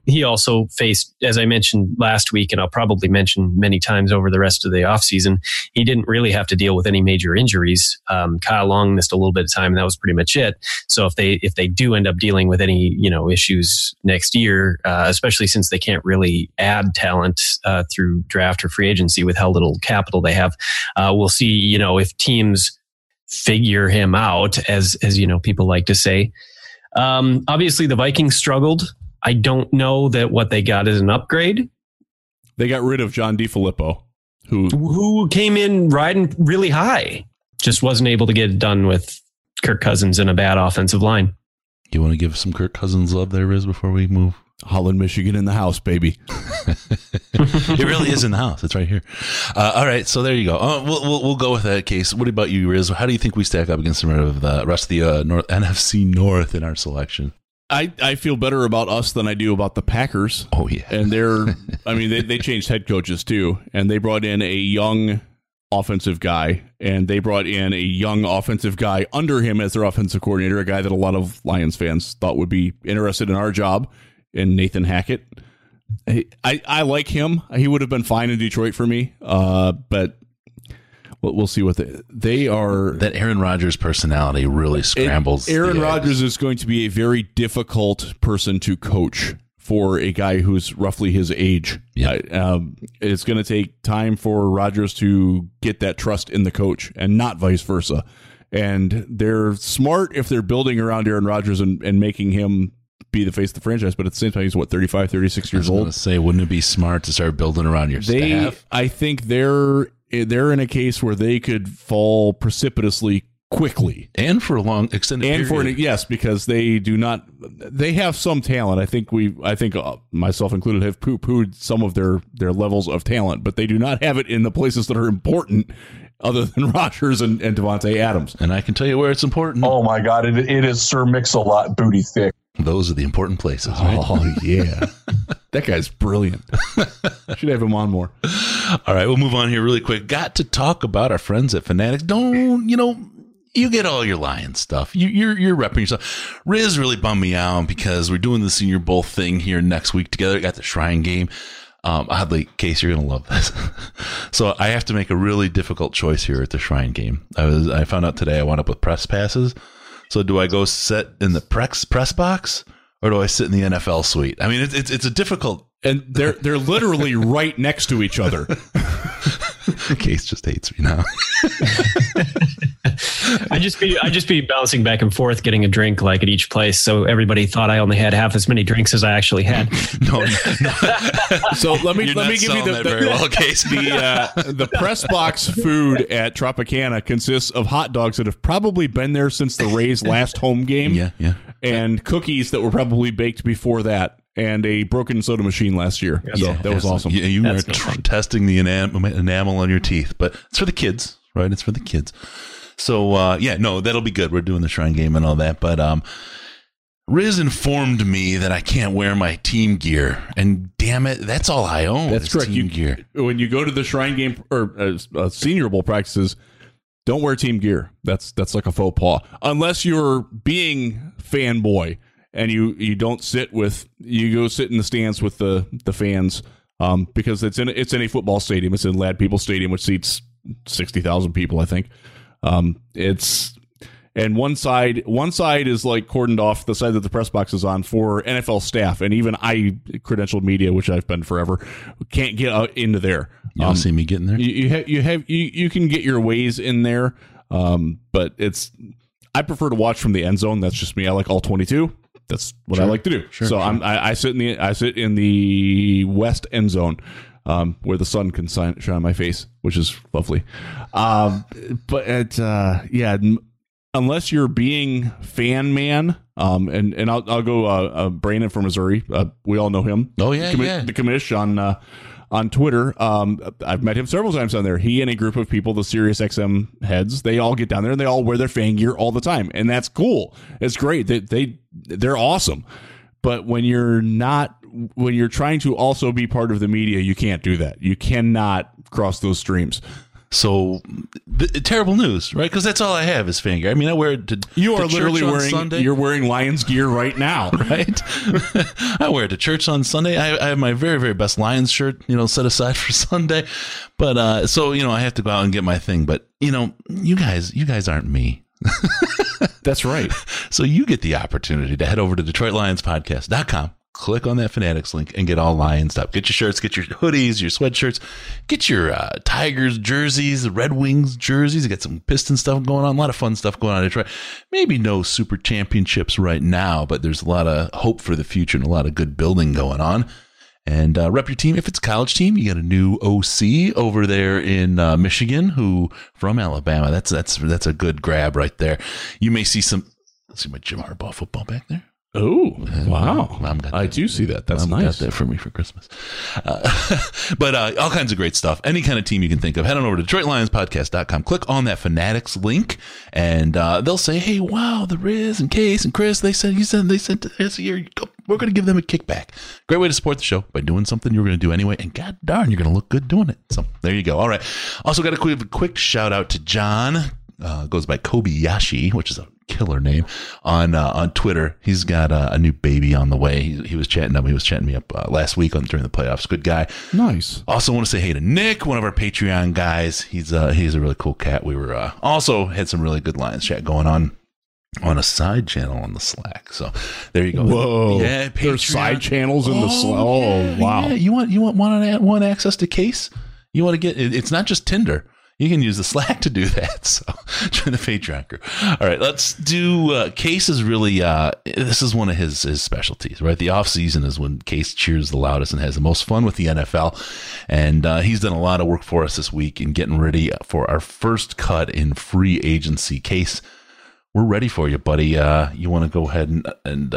He also faced, as I mentioned last week, and I'll probably mention many times over the rest of the offseason, he didn't really have to deal with any major injuries. Kyle Long missed a little bit of time, and that was pretty much it. So if they do end up dealing with any, you know, issues next year, especially since they can't really add talent through draft or free agency with how little capital they have. We'll see, you know, if teams figure him out, as you know, people like to say. Obviously, the Vikings struggled. I don't know that what they got is an upgrade. They got rid of John DeFilippo, who came in riding really high, just wasn't able to get it done with Kirk Cousins and a bad offensive line. You want to give some Kirk Cousins love there, Riz, before we move? Holland, Michigan in the house, baby. It really is in the house. It's right here. All right, so there you go. We'll go with that, Case. What about you, Riz? How do you think we stack up against the rest of the NFC North in our selection? I feel better about us than I do about the Packers. Oh, yeah. And they changed head coaches, too. And they brought in a young offensive guy, and they brought in a young offensive guy under him as their offensive coordinator, a guy that a lot of Lions fans thought would be interested in our job, in Nathan Hackett. I like him. He would have been fine in Detroit for me, but we'll see what they are. That Aaron Rodgers personality really scrambles. Aaron Rodgers is going to be a very difficult person to coach for a guy who's roughly his age. Yeah. It's going to take time for Rodgers to get that trust in the coach and not vice versa. And they're smart if they're building around Aaron Rodgers and making him be the face of the franchise. But at the same time, he's, 35, 36 years old? I was going to say, wouldn't it be smart to start building around your staff? I think they're in a case where they could fall precipitously quickly and for a long extended period. Yes, because they have some talent. I think myself included have poo-pooed some of their levels of talent, but they do not have it in the places that are important other than Rodgers and Devontae Adams. And I can tell you where it's important. Oh my God, it is Sir Mix-a-Lot booty thick. Those are the important places, right? Oh, yeah. That guy's brilliant. Should have him on more. All right, we'll move on here really quick. Got to talk about our friends at Fanatics. You get all your Lion stuff. You're repping yourself. Riz really bummed me out because we're doing the Senior Bowl thing here next week together. Got the Shrine game. Oddly, Case, you're going to love this. So I have to make a really difficult choice here at the Shrine game. I found out today I wound up with press passes. So do I go sit in the press box or do I sit in the NFL suite? I mean, it's a difficult. And they're literally right next to each other. Case just hates me now. I just be bouncing back and forth, getting a drink like at each place. So everybody thought I only had half as many drinks as I actually had. No. So let me give you the press box food at Tropicana consists of hot dogs that have probably been there since the Rays' last home game. Yeah. And cookies that were probably baked before that. And a broken soda machine last year. Yeah, so that was awesome. You are testing the enamel on your teeth, but it's for the kids, right? It's for the kids. So, that'll be good. We're doing the Shrine game and all that. But Riz informed me that I can't wear my team gear, and damn it, that's all I own. That's correct. Team gear. When you go to the Shrine Game or Senior Bowl practices, don't wear team gear. That's like a faux pas, unless you're being fanboy and you don't sit with you go sit in the stands with the fans because it's in a football stadium. It's in Ladd People Stadium, which seats 60,000 people, I think. And one side is like cordoned off, the side that the press box is on, for NFL staff, and even credentialed media, which I've been forever, can't get into there. Y'all see me getting there? You can get your ways in there, but I prefer to watch from the end zone. That's just me. I like all 22. That's what I like to do. Sure. I sit in the west end zone. Where the sun can shine on my face, which is lovely. Unless you're being fan man, and I'll go Brandon from Missouri. We all know him. Oh, yeah, the commish on Twitter. I've met him several times on there. He and a group of people, the SiriusXM heads, they all get down there and they all wear their fan gear all the time. And that's cool. It's great. They're awesome. But when you're trying to also be part of the media, you can't do that. You cannot cross those streams. So terrible news, right? Because that's all I have is fan gear. I mean, I wear it to you are to literally church on wearing Sunday. You're wearing Lions gear right now, right? I wear it to church on Sunday. I have my very, very best Lions shirt, set aside for Sunday. But so I have to go out and get my thing. But you guys aren't me. That's right. So you get the opportunity to head over to DetroitLionsPodcast.com. Click on that Fanatics link and get all Lions stuff. Get your shirts, get your hoodies, your sweatshirts, get your Tigers jerseys, Red Wings jerseys. Got some Piston stuff going on. A lot of fun stuff going on in Detroit. Maybe no super championships right now, but there's a lot of hope for the future and a lot of good building going on. And rep your team. If it's a college team, you got a new OC over there in Michigan from Alabama. That's a good grab right there. You may see some. Let's see my Jim Harbaugh football back there. Oh, wow. I do see that. That's nice. Mom got that for me for Christmas. But all kinds of great stuff. Any kind of team you can think of. Head on over to DetroitLionsPodcast.com. Click on that Fanatics link, and they'll say, hey, wow, the Riz and Case and Chris, they said this year, we're going to give them a kickback. Great way to support the show by doing something you were going to do anyway. And god darn, you're going to look good doing it. So there you go. All right. Also got a quick shout out to John. Goes by Kobayashi, which is a killer name, on Twitter. He's got a new baby on the way. He was chatting me up last week during the playoffs. Good guy. Nice. Also want to say hey to Nick, one of our Patreon guys. He's a really cool cat. We were also had some really good Lions chat going on a side channel on the Slack. So there you go. Whoa. Yeah, there's side channels in the Slack. Yeah, oh wow. Yeah. You want one access to Case? You want to get it's not just Tinder. You can use the Slack to do that. So join the Patreon crew. All right, let's do Case is really this is one of his specialties, right? The off season is when Case cheers the loudest and has the most fun with the NFL. And he's done a lot of work for us this week in getting ready for our first cut in free agency. Case, we're ready for you, buddy. You want to go ahead and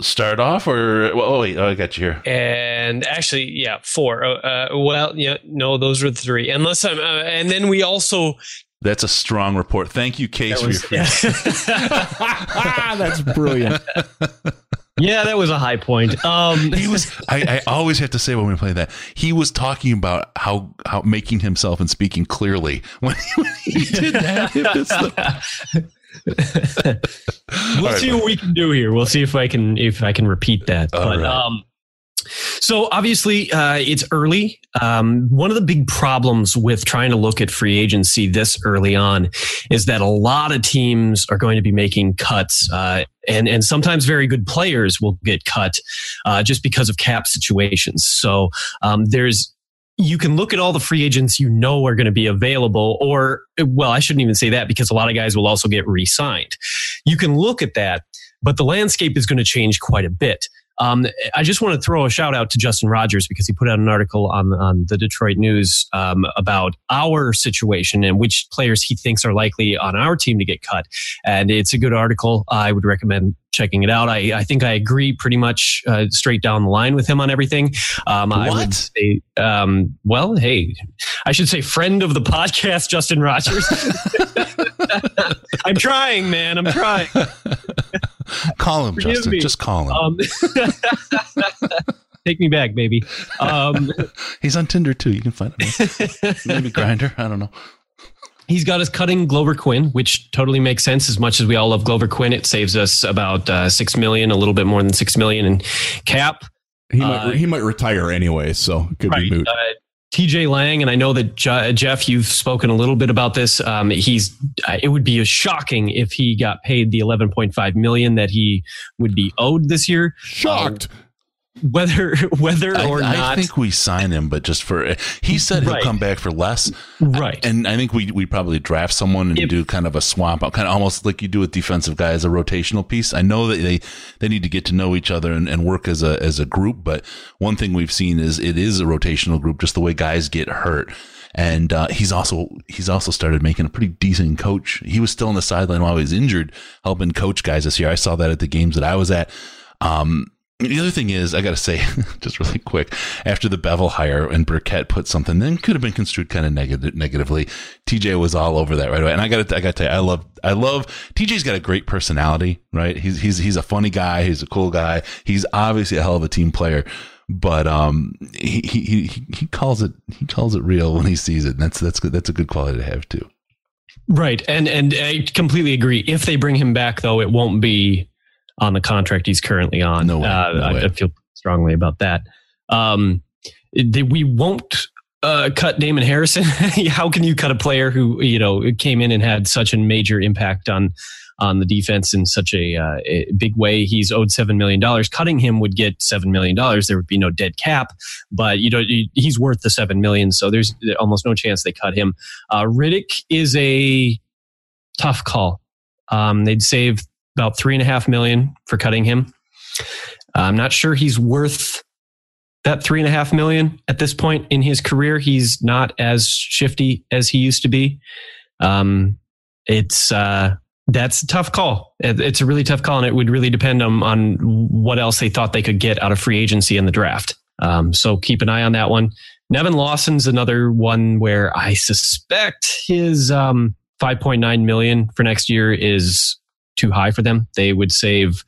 start off, or I got you here. And actually, yeah, four. Those were the three. Unless I'm, and then we also. That's a strong report. Thank you, Case, for your feedback. Yeah. That's brilliant. Yeah, that was a high point. He was. I always have to say when we play that he was talking about how making himself and speaking clearly when he did that. We'll see what we can do here. We'll see if I can repeat that. But right. So obviously it's early. One of the big problems with trying to look at free agency this early on is that a lot of teams are going to be making cuts, and sometimes very good players will get cut just because of cap situations. So you can look at all the free agents are going to be available, or, well, I shouldn't even say that because a lot of guys will also get re-signed. You can look at that, but the landscape is going to change quite a bit. I just want to throw a shout out to Justin Rodgers because he put out an article on the Detroit News about our situation and which players he thinks are likely on our team to get cut. And it's a good article. I would recommend checking it out. I think I agree pretty much straight down the line with him on everything. I would say, I should say friend of the podcast, Justin Rodgers. I'm trying, man. Call him, Justin. Me. Just call him. Take me back, baby. He's on Tinder, too. You can find him. Maybe Grindr. I don't know. He's got us cutting Glover Quinn, which totally makes sense. As much as we all love Glover Quinn, it saves us about $6 million, a little bit more than $6 million in cap. He might retire anyway, so it could be moot. TJ Lang, and I know that Jeff, you've spoken a little bit about this. It would be shocking if he got paid the $11.5 million that he would be owed this year. Shocked. Whether or not, I think we sign him, but just for he said he'll come back for less, right? And I think we probably draft someone and do kind of a swamp out, kind of almost like you do with defensive guys, a rotational piece. I know that they need to get to know each other and work as a group, but one thing we've seen is it is a rotational group, just the way guys get hurt. And he's also started making a pretty decent coach. He was still on the sideline while he was injured, helping coach guys this year. I saw that at the games that I was at. The other thing is, I got to say, just really quick, after the Bevell hire and Burkett put something, then could have been construed kind of negatively. TJ was all over that right away, and I got to tell you, I love TJ's got a great personality, right? He's a funny guy, he's a cool guy, he's obviously a hell of a team player, but he calls it real when he sees it, and that's good. That's a good quality to have too. Right, and I completely agree. If they bring him back, though, it won't be on the contract he's currently on. No way. I feel strongly about that. We won't cut Damon Harrison. How can you cut a player who, came in and had such a major impact on the defense in such a big way? He's owed $7 million. Cutting him would get $7 million. There would be no dead cap, but he's worth the $7 million. So there's almost no chance they cut him. Riddick is a tough call. They'd save about $3.5 million for cutting him. I'm not sure he's worth that $3.5 million at this point in his career. He's not as shifty as he used to be. That's a tough call. It's a really tough call, and it would really depend on what else they thought they could get out of free agency in the draft. So keep an eye on that one. Nevin Lawson's another one where I suspect his $5.9 million for next year is too high for them. They would save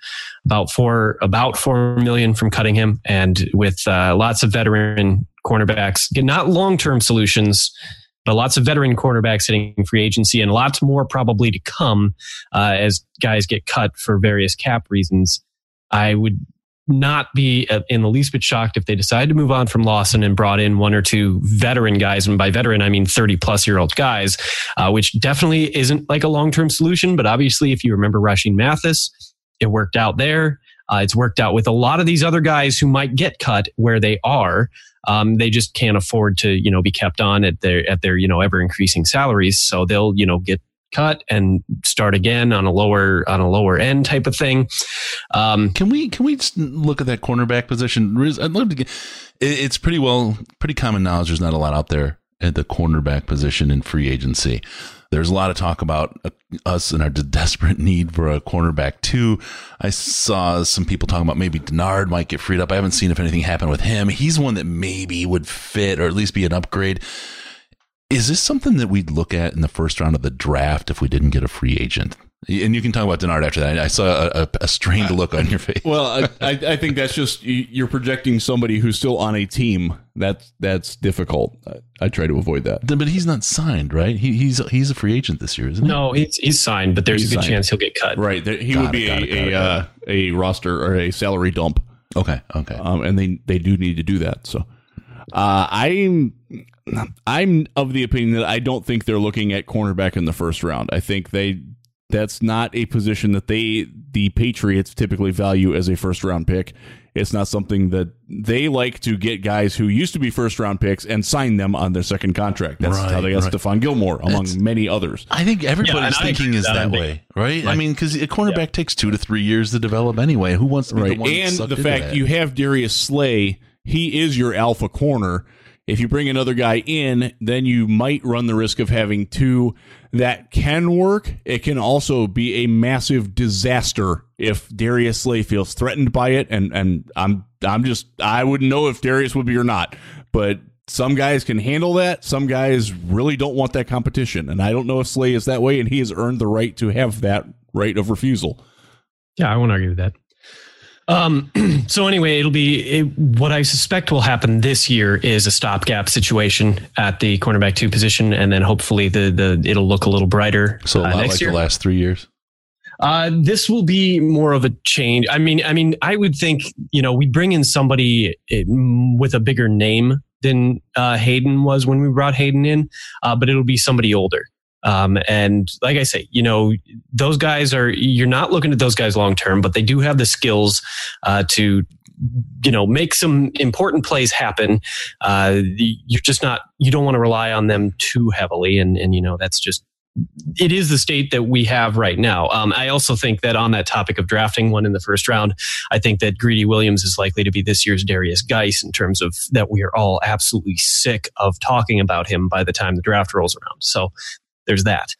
about $4 million from cutting him. And with lots of veteran cornerbacks, not long-term solutions, but lots of veteran cornerbacks hitting free agency, and lots more probably to come as guys get cut for various cap reasons. I would not be in the least bit shocked if they decided to move on from Lawson and brought in one or two veteran guys. And by veteran, I mean 30-plus-year-old guys, which definitely isn't like a long-term solution. But obviously, if you remember Rasheen Mathis, it worked out there. It's worked out with a lot of these other guys who might get cut where they are. They just can't afford to, be kept on at their ever-increasing salaries. So they'll, get cut and start again on a lower end type of thing. Can we just look at that cornerback position? I'd love to get. It's pretty common knowledge. There's not a lot out there at the cornerback position in free agency. There's a lot of talk about us and our desperate need for a cornerback too. I saw some people talking about maybe Denard might get freed up. I haven't seen if anything happened with him. He's one that maybe would fit or at least be an upgrade. Is this something that we'd look at in the first round of the draft if we didn't get a free agent? And you can talk about Denard after that. I saw a strained look on your face. Well, I think that's just, you're projecting somebody who's still on a team. That's difficult. I try to avoid that. But he's not signed, right? He's a free agent this year, isn't he? No, he's signed, but there's a good chance he'll get cut. Right. He would be a roster or a salary dump. Okay. And they do need to do that. So I'm of the opinion that I don't think they're looking at cornerback in the first round. I think that's not a position that the Patriots typically value as a first round pick. It's not something that they like to get guys who used to be first round picks and sign them on their second contract. That's how they got Stephon Gilmore, among many others. I think everybody's thinking is that way, right? I mean, because a cornerback takes 2 to 3 years to develop anyway. Who wants to be the one? And the fact you have Darius Slay, he is your alpha corner. If you bring another guy in, then you might run the risk of having two that can work. It can also be a massive disaster if Darius Slay feels threatened by it. And I wouldn't know if Darius would be or not. But some guys can handle that. Some guys really don't want that competition. And I don't know if Slay is that way. And he has earned the right to have that right of refusal. Yeah, I won't argue with that. So anyway, it'll be what I suspect will happen this year is a stopgap situation at the cornerback 2 position, and then hopefully it'll look a little brighter. So a lot next like year. The last 3 years. This will be more of a change. I mean, I would think we bring in somebody with a bigger name than Hayden was when we brought Hayden in, but it'll be somebody older. And like I say, those guys you're not looking at those guys long term, but they do have the skills to, make some important plays happen. You're just not, you don't want to rely on them too heavily. And that's just, it is the state that we have right now. I also think that on that topic of drafting one in the first round, I think that Greedy Williams is likely to be this year's Darius Geis in terms of that we are all absolutely sick of talking about him by the time the draft rolls around. So there's that.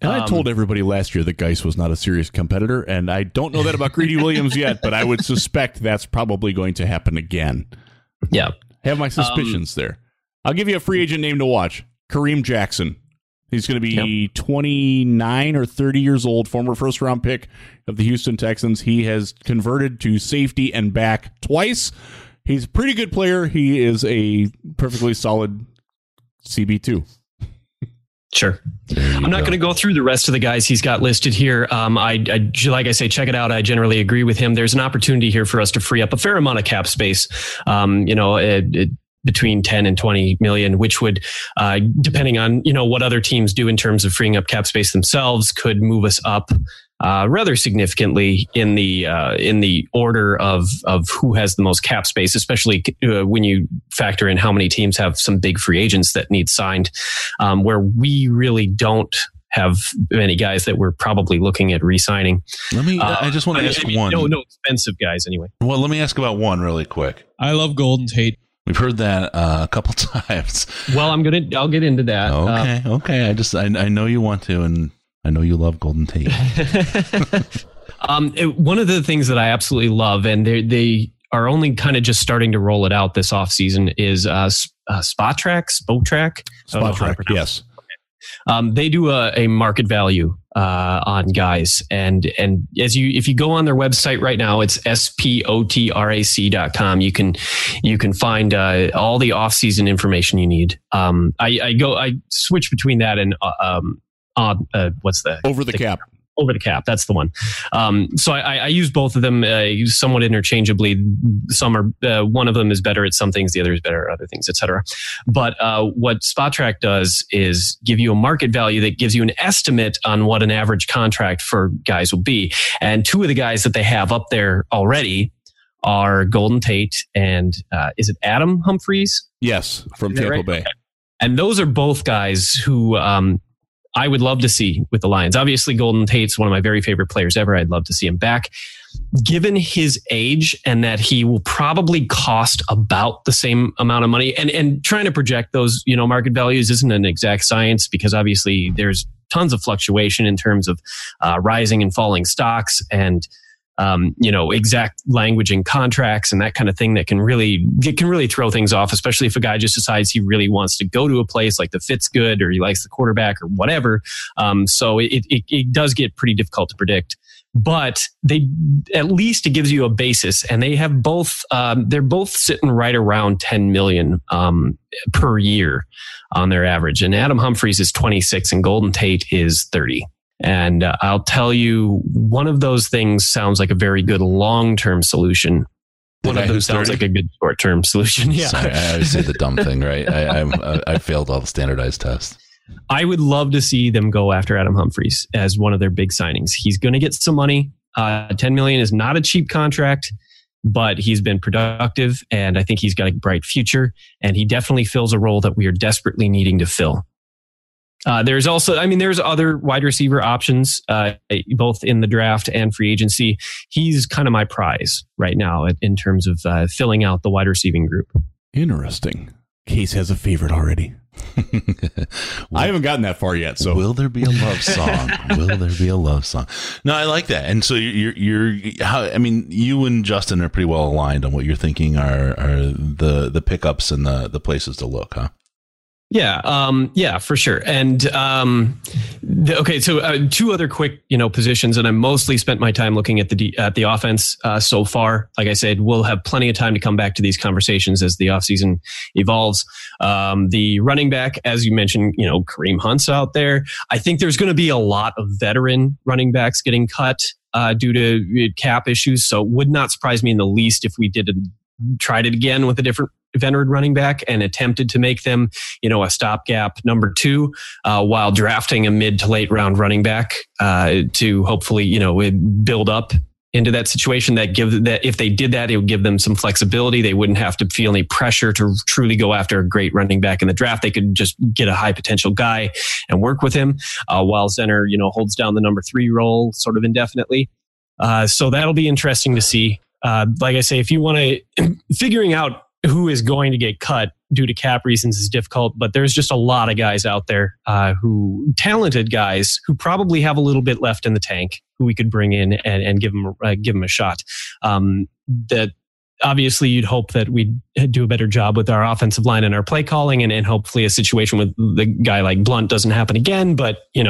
And I told everybody last year that Geis was not a serious competitor, and I don't know that about Greedy Williams yet, but I would suspect that's probably going to happen again. Yeah. I have my suspicions there. I'll give you a free agent name to watch. Kareem Jackson. He's going to be 29 or 30 years old, former first-round pick of the Houston Texans. He has converted to safety and back twice. He's a pretty good player. He is a perfectly solid CB2. Sure. I'm not going to go through the rest of the guys he's got listed here. I like I say, check it out. I generally agree with him. There's an opportunity here for us to free up a fair amount of cap space. Between 10 and 20 million, which would, depending on, what other teams do in terms of freeing up cap space themselves, could move us up rather significantly in the order of who has the most cap space, especially when you factor in how many teams have some big free agents that need signed, where we really don't have many guys that we're probably looking at re-signing. I just want to ask one. No expensive guys anyway. Well, let me ask about one really quick. I love Golden Tate. We've heard that a couple times. Well, I'll get into that. Okay. I know you want to, and I know you love Golden Tate. One of the things that I absolutely love, and they are only kind of just starting to roll it out this offseason, is Spotrac. Yes. They do a market value on guys, and if you go on their website right now, it's spotrac.com. You can find all the off-season information you need. I switch between that and what's the over the cap. Over the cap, that's the one. So I use both of them somewhat interchangeably. One of them is better at some things, the other is better at other things, etc. But what Spotrac does is give you a market value that gives you an estimate on what an average contract for guys will be. And two of the guys that they have up there already are Golden Tate and is it Adam Humphries? Yes, from Tampa Bay. Okay. And those are both guys who... I would love to see with the Lions. Obviously, Golden Tate's one of my very favorite players ever. I'd love to see him back. Given his age and that he will probably cost about the same amount of money, and trying to project those, market values isn't an exact science, because obviously there's tons of fluctuation in terms of rising and falling stocks and exact language in contracts and that kind of thing that can really throw things off, especially if a guy just decides he really wants to go to a place like the fit's good or he likes the quarterback or whatever. So it does get pretty difficult to predict. But at least it gives you a basis, and they have both. They're both sitting right around 10 million per year on their average. And Adam Humphries is 26, and Golden Tate is 30. And I'll tell you, one of those things sounds like a very good long-term solution. One of them sounds like a good short-term solution. Yeah, sorry, I always say the dumb thing, right? I failed all the standardized tests. I would love to see them go after Adam Humphries as one of their big signings. He's going to get some money. $10 million is not a cheap contract, but he's been productive, and I think he's got a bright future. And he definitely fills a role that we are desperately needing to fill. There's also, there's other wide receiver options, both in the draft and free agency. He's kind of my prize right now in terms of filling out the wide receiving group. Interesting. Case has a favorite already. I haven't gotten that far yet. So will there be a love song? No, I like that. And so you and Justin are pretty well aligned on what you're thinking are the pickups and the places to look, huh? Yeah. Yeah, for sure. And two other quick, positions, and I mostly spent my time looking at the offense so far. Like I said, we'll have plenty of time to come back to these conversations as the offseason evolves. The running back, as you mentioned, Kareem Hunt's out there. I think there's going to be a lot of veteran running backs getting cut due to cap issues. So it would not surprise me in the least if we tried it again with a different veteran running back and attempted to make them, a stopgap number two, while drafting a mid to late round running back to hopefully, build up into that situation. If they did that, it would give them some flexibility. They wouldn't have to feel any pressure to truly go after a great running back in the draft. They could just get a high potential guy and work with him while Zenner, holds down the number three role sort of indefinitely. So that'll be interesting to see. Like I say, if you want to figuring out who is going to get cut due to cap reasons is difficult, but there's just a lot of guys out there talented guys who probably have a little bit left in the tank who we could bring in and give them a shot. That obviously you'd hope that we'd do a better job with our offensive line and our play calling, and hopefully a situation with the guy like Blunt doesn't happen again, but it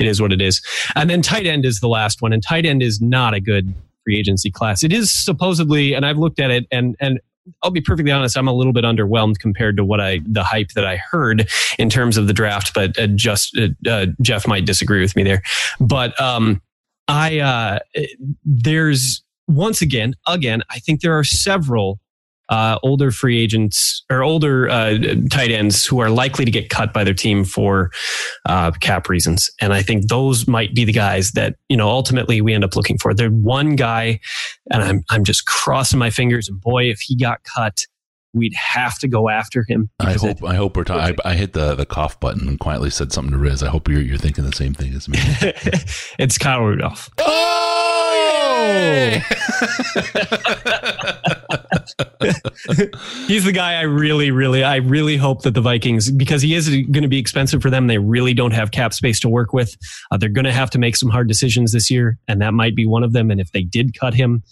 is what it is. And then tight end is the last one, and tight end is not a good free agency class. It is supposedly, and I've looked at it and I'll be perfectly honest, I'm a little bit underwhelmed compared to the hype that I heard in terms of the draft, but Jeff might disagree with me there. But I think there are several older free agents or older tight ends who are likely to get cut by their team for cap reasons. And I think those might be the guys that, ultimately we end up looking for. There's one guy, and I'm just crossing my fingers, and boy, if he got cut, we'd have to go after him. I hope we're talking. I hit the cough button and quietly said something to Riz. I hope you're thinking the same thing as me. It's Kyle Rudolph. Oh! He's the guy I really hope that the Vikings, because he is going to be expensive for them. They really don't have cap space to work with. They're going to have to make some hard decisions this year, and that might be one of them. And if they did cut him,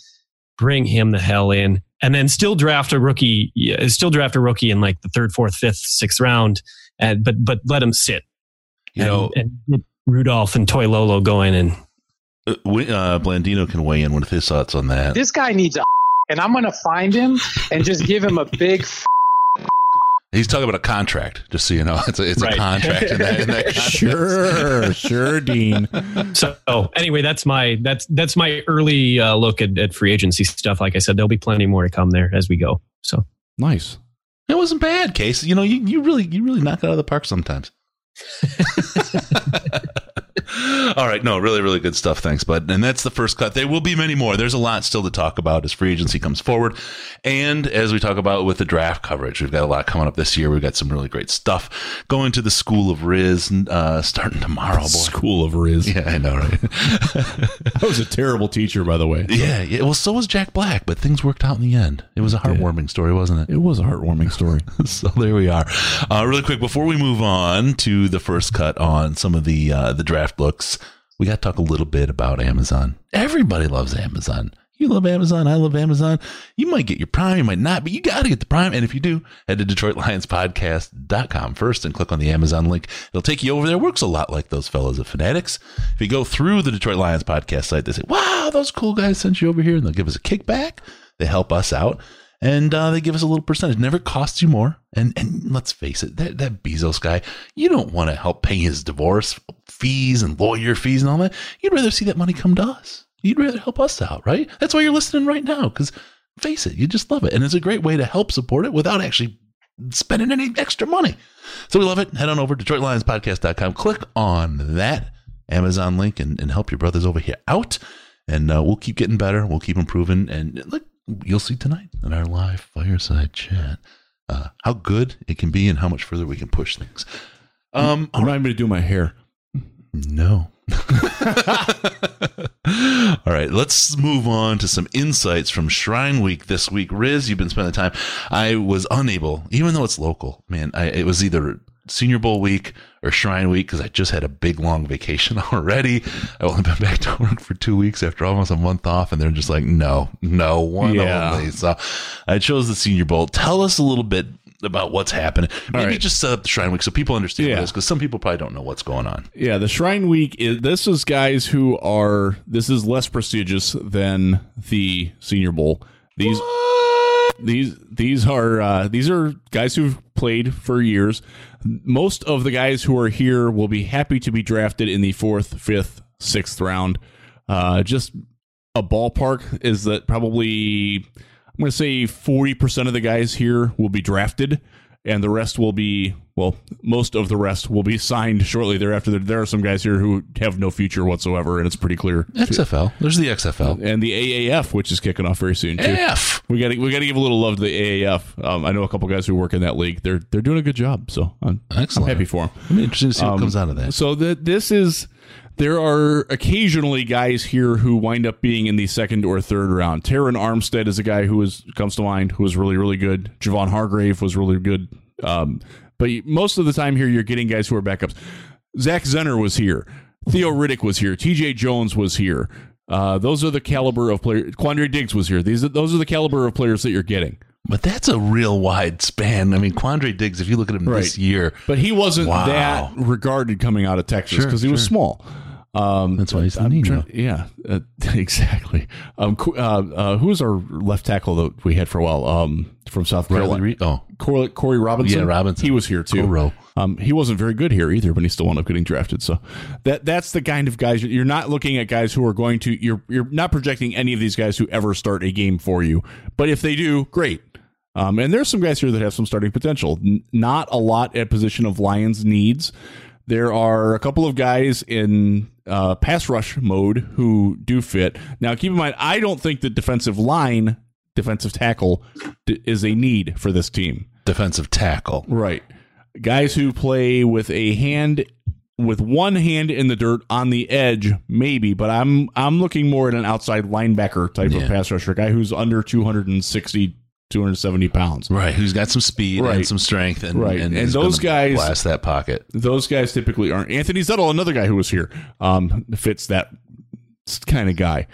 bring him the hell in, and then still draft a rookie in like the third, fourth, fifth, sixth round, and but let him sit, and get Rudolph and Toy Lolo going. And Blandino can weigh in with his thoughts on that. This guy needs a. And I'm going to find him and just give him a big. He's talking about a contract, just so you know. It's right. A contract. In that sure, Dean. So anyway, that's my early look at free agency stuff. Like I said, there'll be plenty more to come there as we go. So nice. It wasn't bad, Case. You really knock it out of the park sometimes. All right. No, really, really good stuff. Thanks, bud. And that's the first cut. There will be many more. There's a lot still to talk about as free agency comes forward. And as we talk about with the draft coverage, we've got a lot coming up this year. We've got some really great stuff going to the School of Riz starting tomorrow. Boy. School of Riz. Yeah, I know, right? I was a terrible teacher, by the way. Yeah. Well, so was Jack Black, but things worked out in the end. It was a heartwarming story, wasn't it? It was a heartwarming story. So there we are. Really quick, before we move on to the first cut on some of the draft looks, we got to talk a little bit about Amazon. Everybody loves Amazon. You love Amazon. I love Amazon. You might get your Prime. You might not, but you got to get the Prime. And if you do, head to DetroitLionsPodcast.com first and click on the Amazon link. It'll take you over there. Works a lot like those fellows at Fanatics. If you go through the Detroit Lions podcast site, they say, wow, those cool guys sent you over here. And they'll give us a kickback. They help us out. And they give us a little percentage. Never costs you more. And let's face it, that Bezos guy, you don't want to help pay his divorce fees and lawyer fees and all that. You'd rather see that money come to us. You'd rather help us out, right? That's why you're listening right now, because face it, you just love it. And it's a great way to help support it without actually spending any extra money. So we love it. Head on over to DetroitLionsPodcast.com. Click on that Amazon link and help your brothers over here out. And we'll keep getting better. We'll keep improving. And look, you'll see tonight in our live fireside chat how good it can be and how much further we can push things. I'm not even going to do my hair. No. All right, let's move on to some insights from Shrine Week this week. Riz, you've been spending time. I was unable, even though it's local, man, it was either Senior Bowl week or Shrine Week because I just had a big long vacation already. I've only been back to work for 2 weeks after almost a month off, and they're just like, no, one only. So I chose the Senior Bowl. Tell us a little bit about what's happening. Maybe just set up the Shrine Week so people understand this, because some people probably don't know what's going on. Yeah, the Shrine Week is this is less prestigious than the Senior Bowl. These are guys who've played for years. Most of the guys who are here will be happy to be drafted in the 4th, 5th, 6th round. Just a ballpark is that probably, I'm going to say 40% of the guys here will be drafted, and the rest will be, well, most of the rest will be signed shortly thereafter. There are some guys here who have no future whatsoever, and it's pretty clear. XFL. There's the XFL. And the AAF, which is kicking off very soon, too. AAF! We gotta give a little love to the AAF. I know a couple guys who work in that league. They're doing a good job, so I'm happy for them. I'm interested to see what comes out of that. So this is... There are occasionally guys here who wind up being in the 2nd or 3rd round. Taron Armstead is a guy who comes to mind, who was really, really good. Javon Hargrave was really good. But most of the time here, you're getting guys who are backups. Zach Zenner was here. Theo Riddick was here. TJ Jones was here. Those are the caliber of players. Quandre Diggs was here. Those are the caliber of players that you're getting. But that's a real wide span. I mean, Quandre Diggs, if you look at him this year. But he wasn't that regarded coming out of Texas because he was small. That's why he's the Nino. Yeah, exactly. Who was our left tackle that we had for a while from South Carolina? Corey Robinson. Yeah, Robinson. He was here, too. He wasn't very good here either, but he still wound up getting drafted. So that's the kind of guys. You're not looking at guys who are going to – you're not projecting any of these guys who ever start a game for you. But if they do, great. And there's some guys here that have some starting potential. Not a lot at position of Lions needs. There are a couple of guys in pass rush mode who do fit. Now, keep in mind, I don't think that defensive tackle is a need for this team. Defensive tackle. Right. Guys who play with one hand in the dirt on the edge, maybe, but I'm looking more at an outside linebacker type of pass rusher, a guy who's under 270 pounds. Right. Who's got some speed and some strength and those guys blast that pocket. Those guys typically aren't. Anthony Zettel, another guy who was here, fits that kind of guy.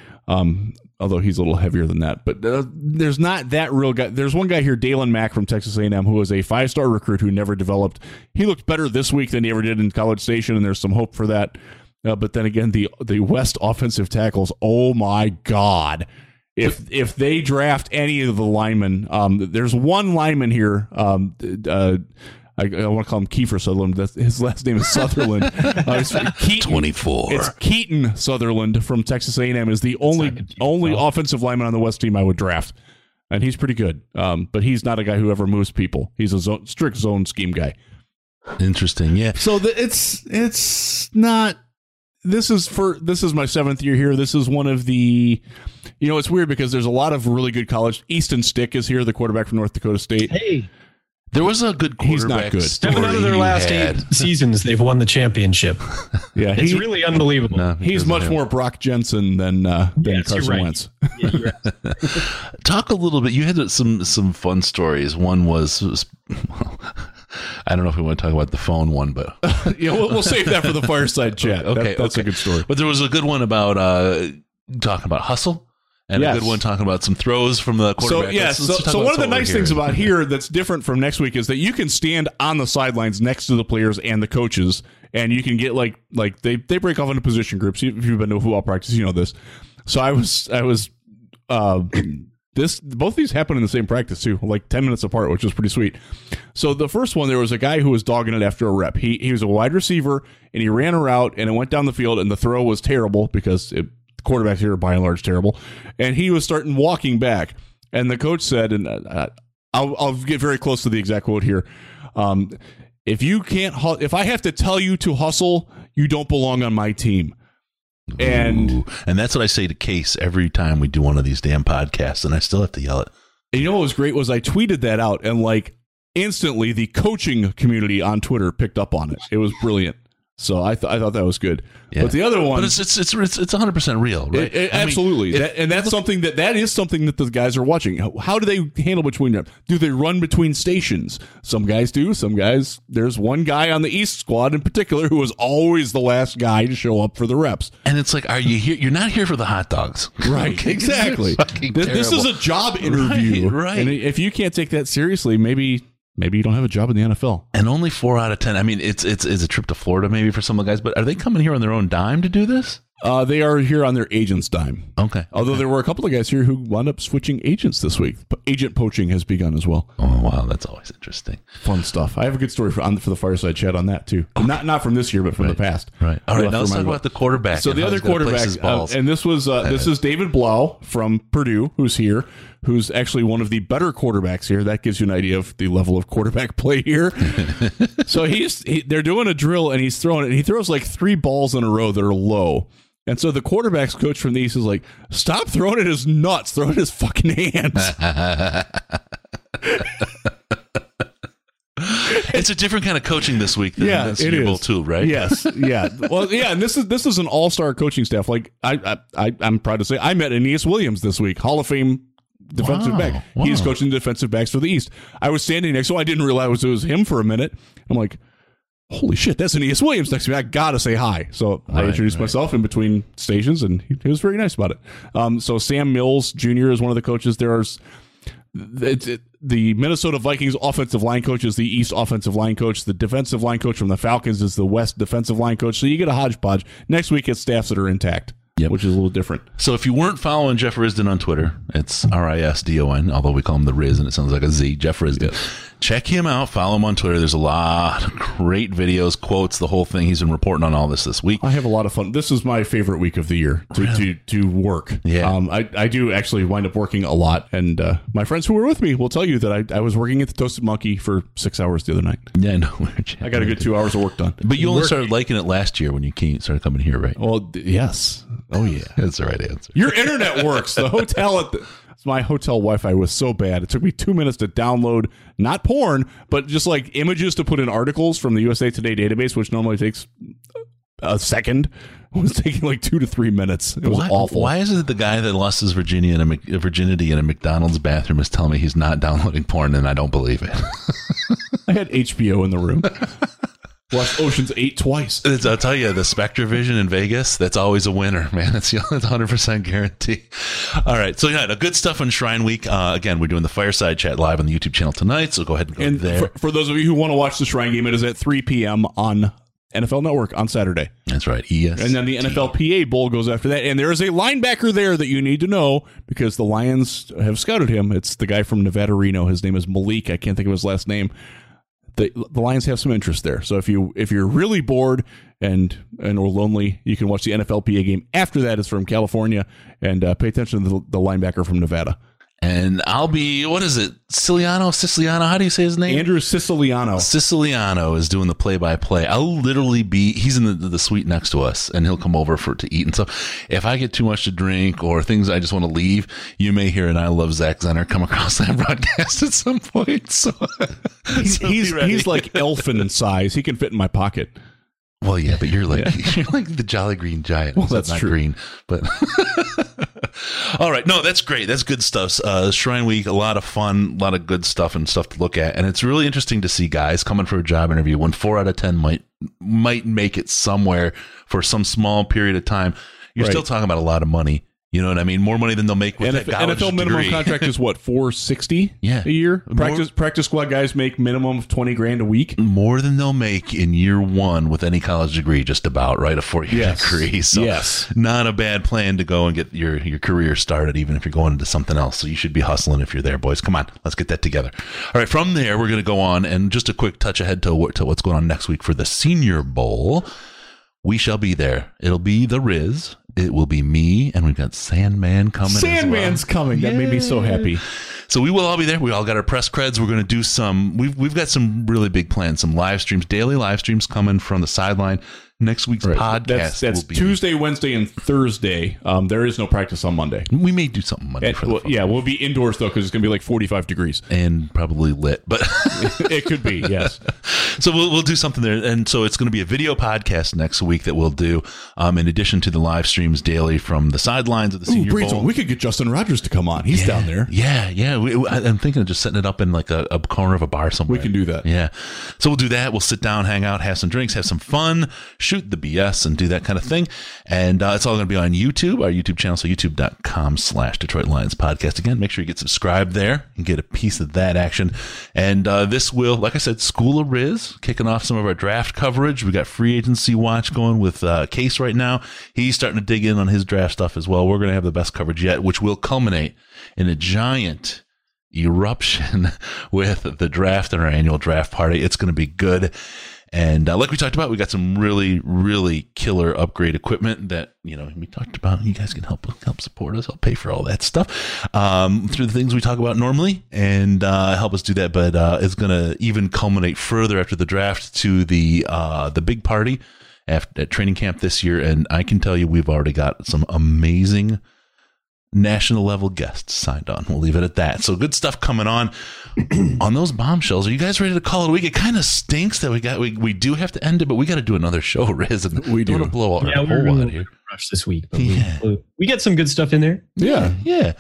Although he's a little heavier than that, but there's not that real guy. There's one guy here, Dalen Mack from Texas A&M, who was a 5-star recruit who never developed. He looked better this week than he ever did in College Station. And there's some hope for that. But then again, the West offensive tackles. Oh my God. If they draft any of the linemen, there's one lineman here. I want to call him Kiefer Sutherland. His last name is Sutherland. Keaton, 24. It's Keaton Sutherland from Texas A&M is the only offensive lineman on the West team I would draft. And he's pretty good. But he's not a guy who ever moves people. He's a strict zone scheme guy. Interesting. Yeah. So it's not. This is my 7th year here. This is one of the, it's weird because there's a lot of really good college. Easton Stick is here, the quarterback from North Dakota State. Hey, there was a good quarterback. He's not good. None of their last 8 seasons they've won the championship. Yeah, it's really unbelievable. No, he's much more Brock Jensen than Carson Wentz. Yeah, you're right. Talk a little bit. You had some fun stories. One was. I don't know if we want to talk about the phone one, but we'll save that for the fireside chat. That's a good story. But there was a good one about talking about hustle, and a good one talking about some throws from the quarterback. So so one of the nice things about here that's different from next week is that you can stand on the sidelines next to the players and the coaches, and you can get like they break off into position groups. If you've been to a football practice, you know this. So I was both these happened in the same practice too, like 10 minutes apart, which was pretty sweet. So the first one, there was a guy who was dogging it after a rep. He was a wide receiver and he ran a route and it went down the field and the throw was terrible because quarterbacks here are by and large terrible. And he was starting walking back and the coach said, and I'll get very close to the exact quote here. If I have to tell you to hustle, you don't belong on my team. And that's what I say to Case every time we do one of these damn podcasts, and I still have to yell it. And what was great was I tweeted that out, and instantly the coaching community on Twitter picked up on it. It was brilliant. So I thought that was good. Yeah. But the other one, but it's 100% real, right? Absolutely. That is something that the guys are watching. How do they handle between them? Do they run between stations? Some guys do. Some guys. There's one guy on the East squad in particular who was always the last guy to show up for the reps. And it's like, are you here? You're not here for the hot dogs, right? Okay, exactly. This is a job interview, right? And if you can't take that seriously, maybe maybe you don't have a job in the NFL. And only 4 out of 10. I mean, it's a trip to Florida maybe for some of the guys, but are they coming here on their own dime to do this? They are here on their agent's dime. Okay. Although there were a couple of guys here who wound up switching agents this week. But agent poaching has begun as well. Oh, wow. That's always interesting. Fun stuff. I have a good story for the fireside chat on that, too. Okay. Not from this year, but from the past. Right. All right. Now let's talk about the quarterback. So the other quarterback, and this is David Blau from Purdue, who's here, who's actually one of the better quarterbacks here. That gives you an idea of the level of quarterback play here. So they're doing a drill, and he's throwing it. And he throws like 3 balls in a row that are low. And so the quarterback's coach from the East is like, stop throwing at his nuts, throw it at his fucking hands. It's a different kind of coaching this week than Super Bowl II, right? Yes. Yeah. Well, yeah, and this is an all-star coaching staff. Like I'm proud to say I met Aeneas Williams this week, Hall of Fame defensive back. Wow. He's coaching defensive backs for the East. I was standing next to him, I didn't realize it was him for a minute. I'm like, holy shit, that's Aeneas Williams next to me. I got to say hi. So I introduced myself in between stations, and he was very nice about it. So Sam Mills Jr. is one of the coaches. There's the Minnesota Vikings offensive line coach is the East offensive line coach. The defensive line coach from the Falcons is the West defensive line coach. So you get a hodgepodge. Next week, it's staffs that are intact. Yep. Which is a little different. So if you weren't following Jeff Risdon on Twitter, it's R-I-S-D-O-N, although we call him the Riz, and it sounds like a Z, Jeff Risdon. Yes. Check him out. Follow him on Twitter. There's a lot of great videos, quotes, the whole thing. He's been reporting on all this week. I have a lot of fun. This is my favorite week of the year to work. Yeah. I do actually wind up working a lot, and my friends who were with me will tell you that I was working at the Toasted Monkey for 6 hours the other night. Yeah, no, I got a good 2 hours of work done. But you only started liking it last year when you started coming here, right? Well, yes. Oh, yeah. That's the right answer. Your internet works. The hotel at my hotel Wi-Fi was so bad. It took me 2 minutes to download, not porn, but just like images to put in articles from the USA Today database, which normally takes a second. It was taking like 2 to 3 minutes. It was awful. Why is it that the guy that lost his virginity in a McDonald's bathroom is telling me he's not downloading porn, and I don't believe it? I had HBO in the room. Watched Ocean's 8 twice. I'll tell you, the SpectraVision in Vegas, that's always a winner, man. That's 100% guarantee. All right. So, yeah, good stuff on Shrine Week. Again, we're doing the Fireside Chat live on the YouTube channel tonight, so go ahead and go there. For those of you who want to watch the Shrine game, it is at 3 p.m. on NFL Network on Saturday. That's right. ESPN. And then the NFLPA Bowl goes after that. And there is a linebacker there that you need to know because the Lions have scouted him. It's the guy from Nevada, Reno. His name is Malik. I can't think of his last name. The Lions have some interest there. So if you're really bored and or lonely, you can watch the NFLPA game after that. It's from California, and pay attention to the linebacker from Nevada. And I'll be, what is it? Siciliano? How do you say his name? Andrew Siciliano. Siciliano is doing the play-by-play. I'll literally be, he's in the suite next to us, and he'll come over to eat and stuff. If I get too much to drink or things I just want to leave, you may hear, and I love Zach Zenner, come across that broadcast at some point. So he's like elfin in size. He can fit in my pocket. Well, yeah, but you're like you're like the Jolly Green Giant. Well, that's not true. Green, but all right, no, that's great. That's good stuff. Shrine Week, a lot of fun, a lot of good stuff and stuff to look at, and it's really interesting to see guys coming for a job interview when 4 out of 10 might make it somewhere for some small period of time. You're still talking about a lot of money. You know what I mean? More money than they'll make with that college degree. NFL minimum contract is what, $460 a year? Practice squad guys make minimum of $20,000 a week. More than they'll make in year one with any college degree, just about, right? A 4-year degree. So not a bad plan to go and get your career started, even if you're going into something else. So you should be hustling if you're there, boys. Come on, let's get that together. All right, from there, we're going to go on and just a quick touch ahead to what's going on next week for the Senior Bowl. We shall be there. It'll be the Riz. It will be me, and we've got Sandman coming. Sandman's coming. That made me so happy. So we will all be there. We all got our press creds. We're going to do some. We've got some really big plans. Some live streams, daily live streams coming from the sideline. Next week's podcast. That's will be Tuesday, Wednesday, and Thursday. There is no practice on Monday. We may do something Monday. We'll be indoors, though, because it's going to be like 45 degrees. And probably lit. But it could be, yes. So we'll do something there. And so it's going to be a video podcast next week that we'll do in addition to the live streams daily from the sidelines of the Senior Bowl. We could get Justin Rodgers to come on. He's down there. Yeah. I'm thinking of just setting it up in like a corner of a bar somewhere. We can do that. Yeah. So we'll do that. We'll sit down, hang out, have some drinks, have some fun. shoot the BS and do that kind of thing. And it's all going to be on YouTube, our YouTube channel. So youtube.com/Detroit Lions podcast. Again, make sure you get subscribed there and get a piece of that action. And this will, like I said, School of Riz, kicking off some of our draft coverage. We got free agency watch going with Case right now. He's starting to dig in on his draft stuff as well. We're going to have the best coverage yet, which will culminate in a giant eruption with the draft and our annual draft party. It's going to be good. And like we talked about, we got some really, really killer upgrade equipment that, you know, we talked about. You guys can help support us, help pay for all that stuff through the things we talk about normally, and help us do that. But it's going to even culminate further after the draft to the big party at training camp this year. And I can tell you, we've already got some amazing national level guests signed on. We'll leave it at that. So good stuff coming on. On those bombshells, are you guys ready to call it a week? It kind of stinks that we do have to end it, but we got to do another show, Riz. And we do want to blow our whole lot here. Rush this week, but we got some good stuff in there. Yeah. All right,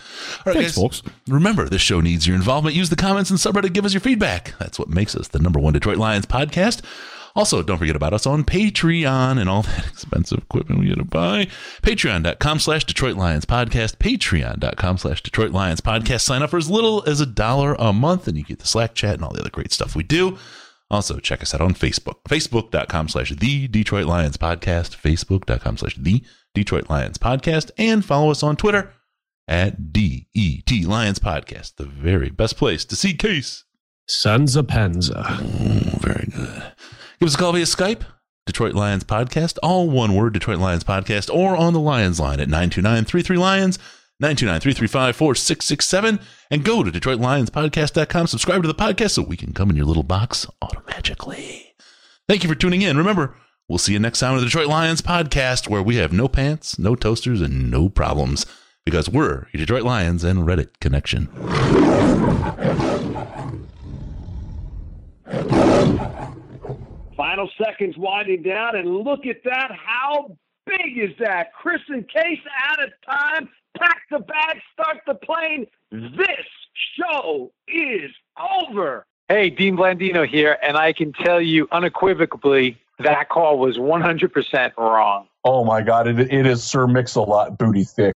thanks, guys, folks. Remember, this show needs your involvement. Use the comments and subreddit. Give us your feedback. That's what makes us the #1 Detroit Lions podcast. Also, don't forget about us on Patreon and all that expensive equipment we got to buy. Patreon.com/Detroit Lions podcast. Patreon.com/Detroit Lions podcast. Sign up for as little as $1 a month, and you get the Slack chat and all the other great stuff we do. Also, check us out on Facebook. Facebook.com/The Detroit Lions podcast. Facebook.com/The Detroit Lions podcast. And follow us on Twitter at DET Lions podcast. The very best place to see Case Sanzapanza. Oh, very good. Give us a call via Skype, Detroit Lions Podcast, all one word, Detroit Lions Podcast, or on the Lions line at 929-33-LIONS, 929-335-4667, and go to DetroitLionsPodcast.com. Subscribe to the podcast so we can come in your little box automatically. Thank you for tuning in. Remember, we'll see you next time on the Detroit Lions Podcast, where we have no pants, no toasters, and no problems, because we're your Detroit Lions and Reddit connection. Final seconds winding down, and look at that. How big is that? Chris and Case out of time. Pack the bag, start the plane. This show is over. Hey, Dean Blandino here, and I can tell you unequivocally that call was 100% wrong. Oh, my God. It is Sir Mix-a-Lot booty thick.